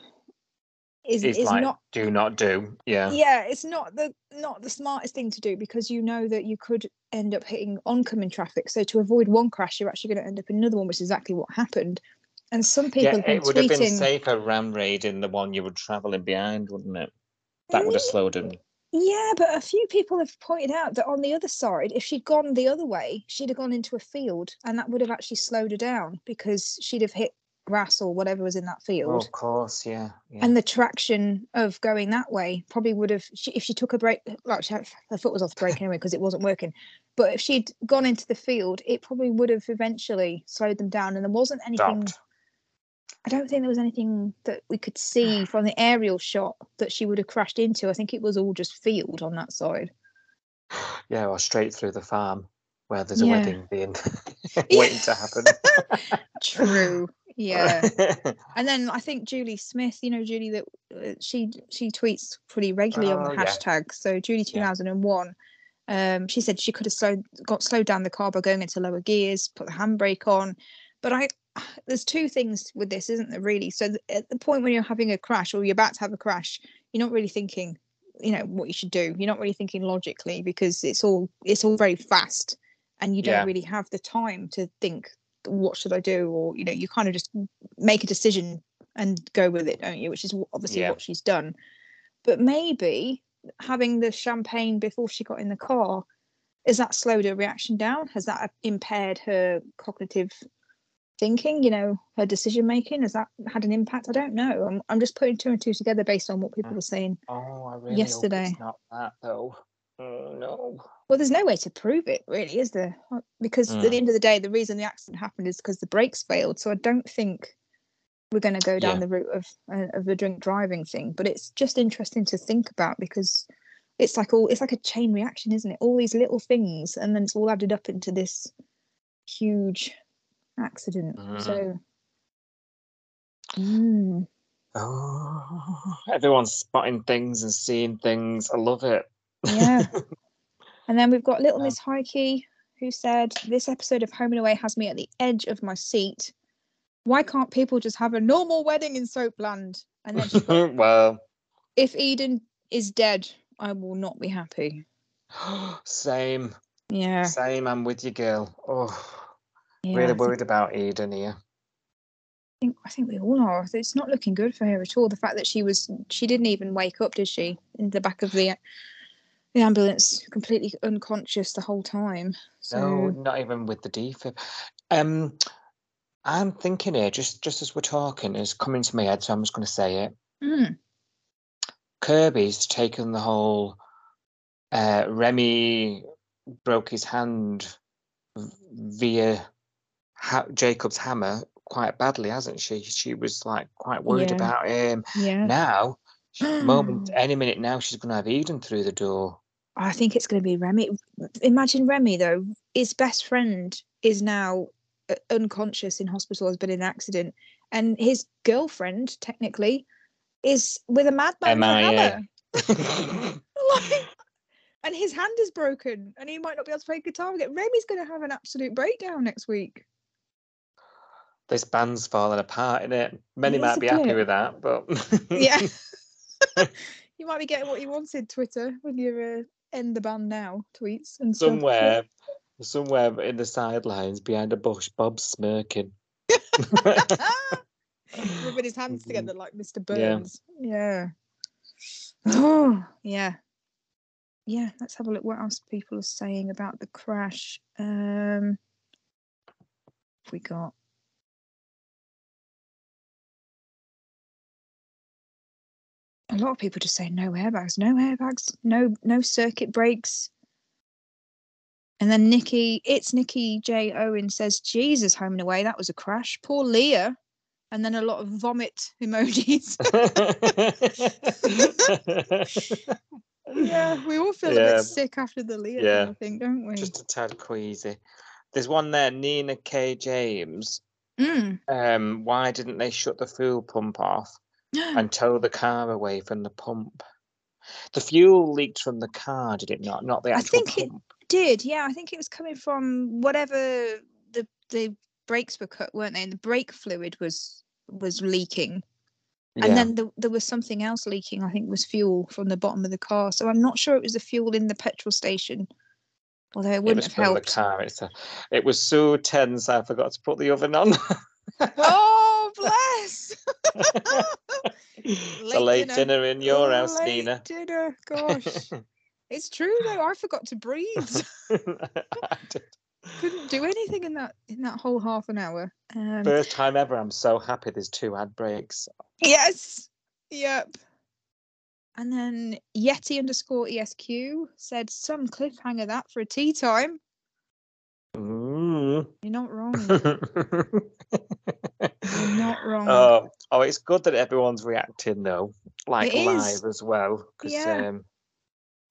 is is like, not do not do yeah yeah it's not the not the smartest thing to do, because you know that you could end up hitting oncoming traffic, so to avoid one crash you're actually going to end up in another one, which is exactly what happened. And some people yeah, have been it would tweeting, have been safer ram raiding the one you were traveling behind, wouldn't it? That would have slowed him. Yeah, but a few people have pointed out that on the other side, if she'd gone the other way, she'd have gone into a field and that would have actually slowed her down because she'd have hit grass or whatever was in that field. Oh, of course, yeah, yeah. And the traction of going that way probably would have, she, if she took a break, like she had, her foot was off the brake anyway because it wasn't working, but if she'd gone into the field, it probably would have eventually slowed them down. And there wasn't anything, Stopped. I don't think there was anything that we could see from the aerial shot that she would have crashed into. I think it was all just field on that side. Yeah, or straight through the farm where there's a yeah. wedding being waiting to happen. True. Yeah. And then I think Julie Smith, you know, Julie, that uh, she she tweets pretty regularly oh, on the hashtag. Yeah. So Julie two thousand one, yeah. um, she said she could have slowed, got slowed down the car by going into lower gears, put the handbrake on. But I, there's two things with this, isn't there, really? So th- at the point when you're having a crash or you're about to have a crash, you're not really thinking, you know, what you should do. You're not really thinking logically because it's all it's all very fast and you don't yeah. really have the time to think, what should I do? Or, you know, you kind of just make a decision and go with it, don't you? Which is obviously yeah. what she's done. But maybe having the champagne before she got in the car, has that slowed her reaction down? Has that impaired her cognitive thinking, you know, her decision making? Has that had an impact? I don't know. I'm I'm just putting two and two together based on what people were saying oh, I really yesterday. Hope it's not that, though. No. Well, there's no way to prove it, really, is there? Because mm. at the end of the day, the reason the accident happened is because the brakes failed. So I don't think we're going to go down yeah. the route of uh, of the drink driving thing. But it's just interesting to think about, because it's like all it's like a chain reaction, isn't it? All these little things, and then it's all added up into this huge accident. Mm. So. Mm. Oh, everyone's spotting things and seeing things. I love it. Yeah. And then we've got Little Miss Heike, who said, "This episode of Home and Away has me at the edge of my seat. Why can't people just have a normal wedding in Soapland?" And then she got, well, "If Eden is dead, I will not be happy." Same. Yeah. Same. I'm with you, girl. Oh, yeah, really worried about Eden here. I think I think we all are. It's not looking good for her at all. The fact that she was she didn't even wake up, did she? In the back of the the ambulance, completely unconscious the whole time. So. No, not even with the defib. Um, I'm thinking here, just just as we're talking, it's coming to my head, so I'm just going to say it. Mm. Kirby's taken the whole uh, Remy broke his hand via ha- Jacob's hammer quite badly, hasn't she? She was like quite worried yeah. about him. Yeah. Now, moment, any minute now, she's going to have Eden through the door. I think it's going to be Remy. Imagine Remy, though. His best friend is now unconscious in hospital, has been in an accident. And his girlfriend, technically, is with a madman with a hammer. Like, and his hand is broken and he might not be able to play guitar again. Remy's going to have an absolute breakdown next week. This band's falling apart, innit? Many might be happy with that, but... yeah. You might be getting what you wanted, Twitter, with your uh, end the band now tweets and stuff. Somewhere, somewhere in the sidelines, behind a bush, Bob's smirking. Rubbing his hands together like Mister Burns. Yeah. Yeah. Oh, yeah. Yeah, let's have a look what else people are saying about the crash. Um, what we got? A lot of people just say no airbags, no airbags, no no circuit breaks. And then Nikki, it's Nikki J. Owen says, "Jesus, Home and Away, that was a crash. Poor Leah." And then a lot of vomit emojis. Yeah, we all feel yeah. a bit sick after the Leah yeah. thing, I think, don't we? Just a tad queasy. There's one there, Nina K. James. Mm. Um, why didn't they shut the fuel pump off and tow the car away from the pump? The fuel leaked from the car, did it not? Not the actual pump. I think pump. It did, yeah. I think it was coming from whatever the the brakes were cut, weren't they? And the brake fluid was was leaking. Yeah. And then the, there was something else leaking, I think it was fuel from the bottom of the car. So I'm not sure it was the fuel in the petrol station. Although it wouldn't it was have helped. The car. It's a, it was so tense I forgot to put the oven on. Oh, bless! It's a late dinner, dinner in your house, late Nina. Dinner, gosh. It's true though. I forgot to breathe. I did. Couldn't do anything in that in that whole half an hour. Um, First time ever. I'm so happy. There's two ad breaks. Yes. Yep. And then Yeti underscore Esq said, "Some cliffhanger that for a tea time." Mm. You're not wrong. You're not wrong. Oh, oh, it's good that everyone's reacting though, like it live is. As well. Yeah. Um,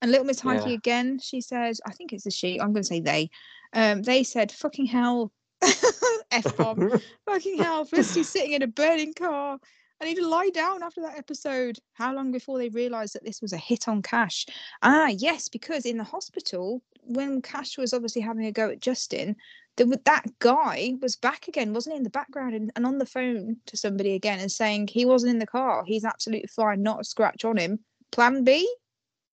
and Little Miss Heike yeah. again. She says, I think it's a she. I'm going to say they. Um, they said, "Fucking hell, f bomb, fucking hell. Felicity's sitting in a burning car. I need to lie down after that episode." How long before they realised that this was a hit on Cash? Ah, yes, because in the hospital, when Cash was obviously having a go at Justin, the, that guy was back again, wasn't he, in the background and, and on the phone to somebody again and saying he wasn't in the car. He's absolutely fine, not a scratch on him. Plan B?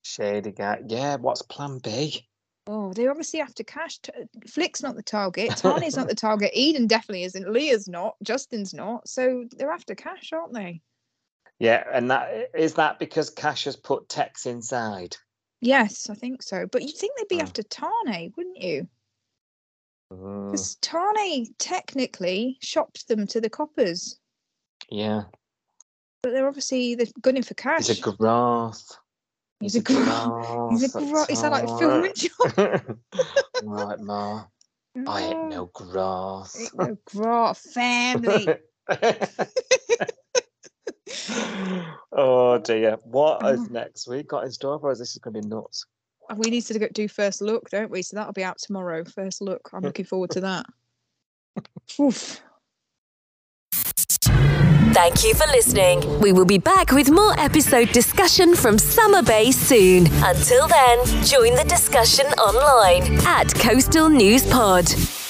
Shady guy. Yeah, what's plan B? Oh, they're obviously after Cash. T- Flick's not the target. Tane's not the target. Eden definitely isn't. Leah's not. Justin's not. So they're after Cash, aren't they? Yeah, and that is that because Cash has put Tex inside? Yes, I think so. But you'd think they'd be oh. after Tane, wouldn't you? Because oh. Tane technically shopped them to the coppers. Yeah. But they're obviously they're gunning for Cash. It's a graft. He's a grog. No, He's a grog. Is that like film and John? Right, Ma. No. I ain't no grass. Ain't no grass. Family. Oh dear. What is next week got in store for us? This is going to be nuts. We need to do First Look, don't we? So that'll be out tomorrow. First Look. I'm looking forward to that. Oof. Thank you for listening. We will be back with more episode discussion from Summer Bay soon. Until then, join the discussion online at Coastal News Pod.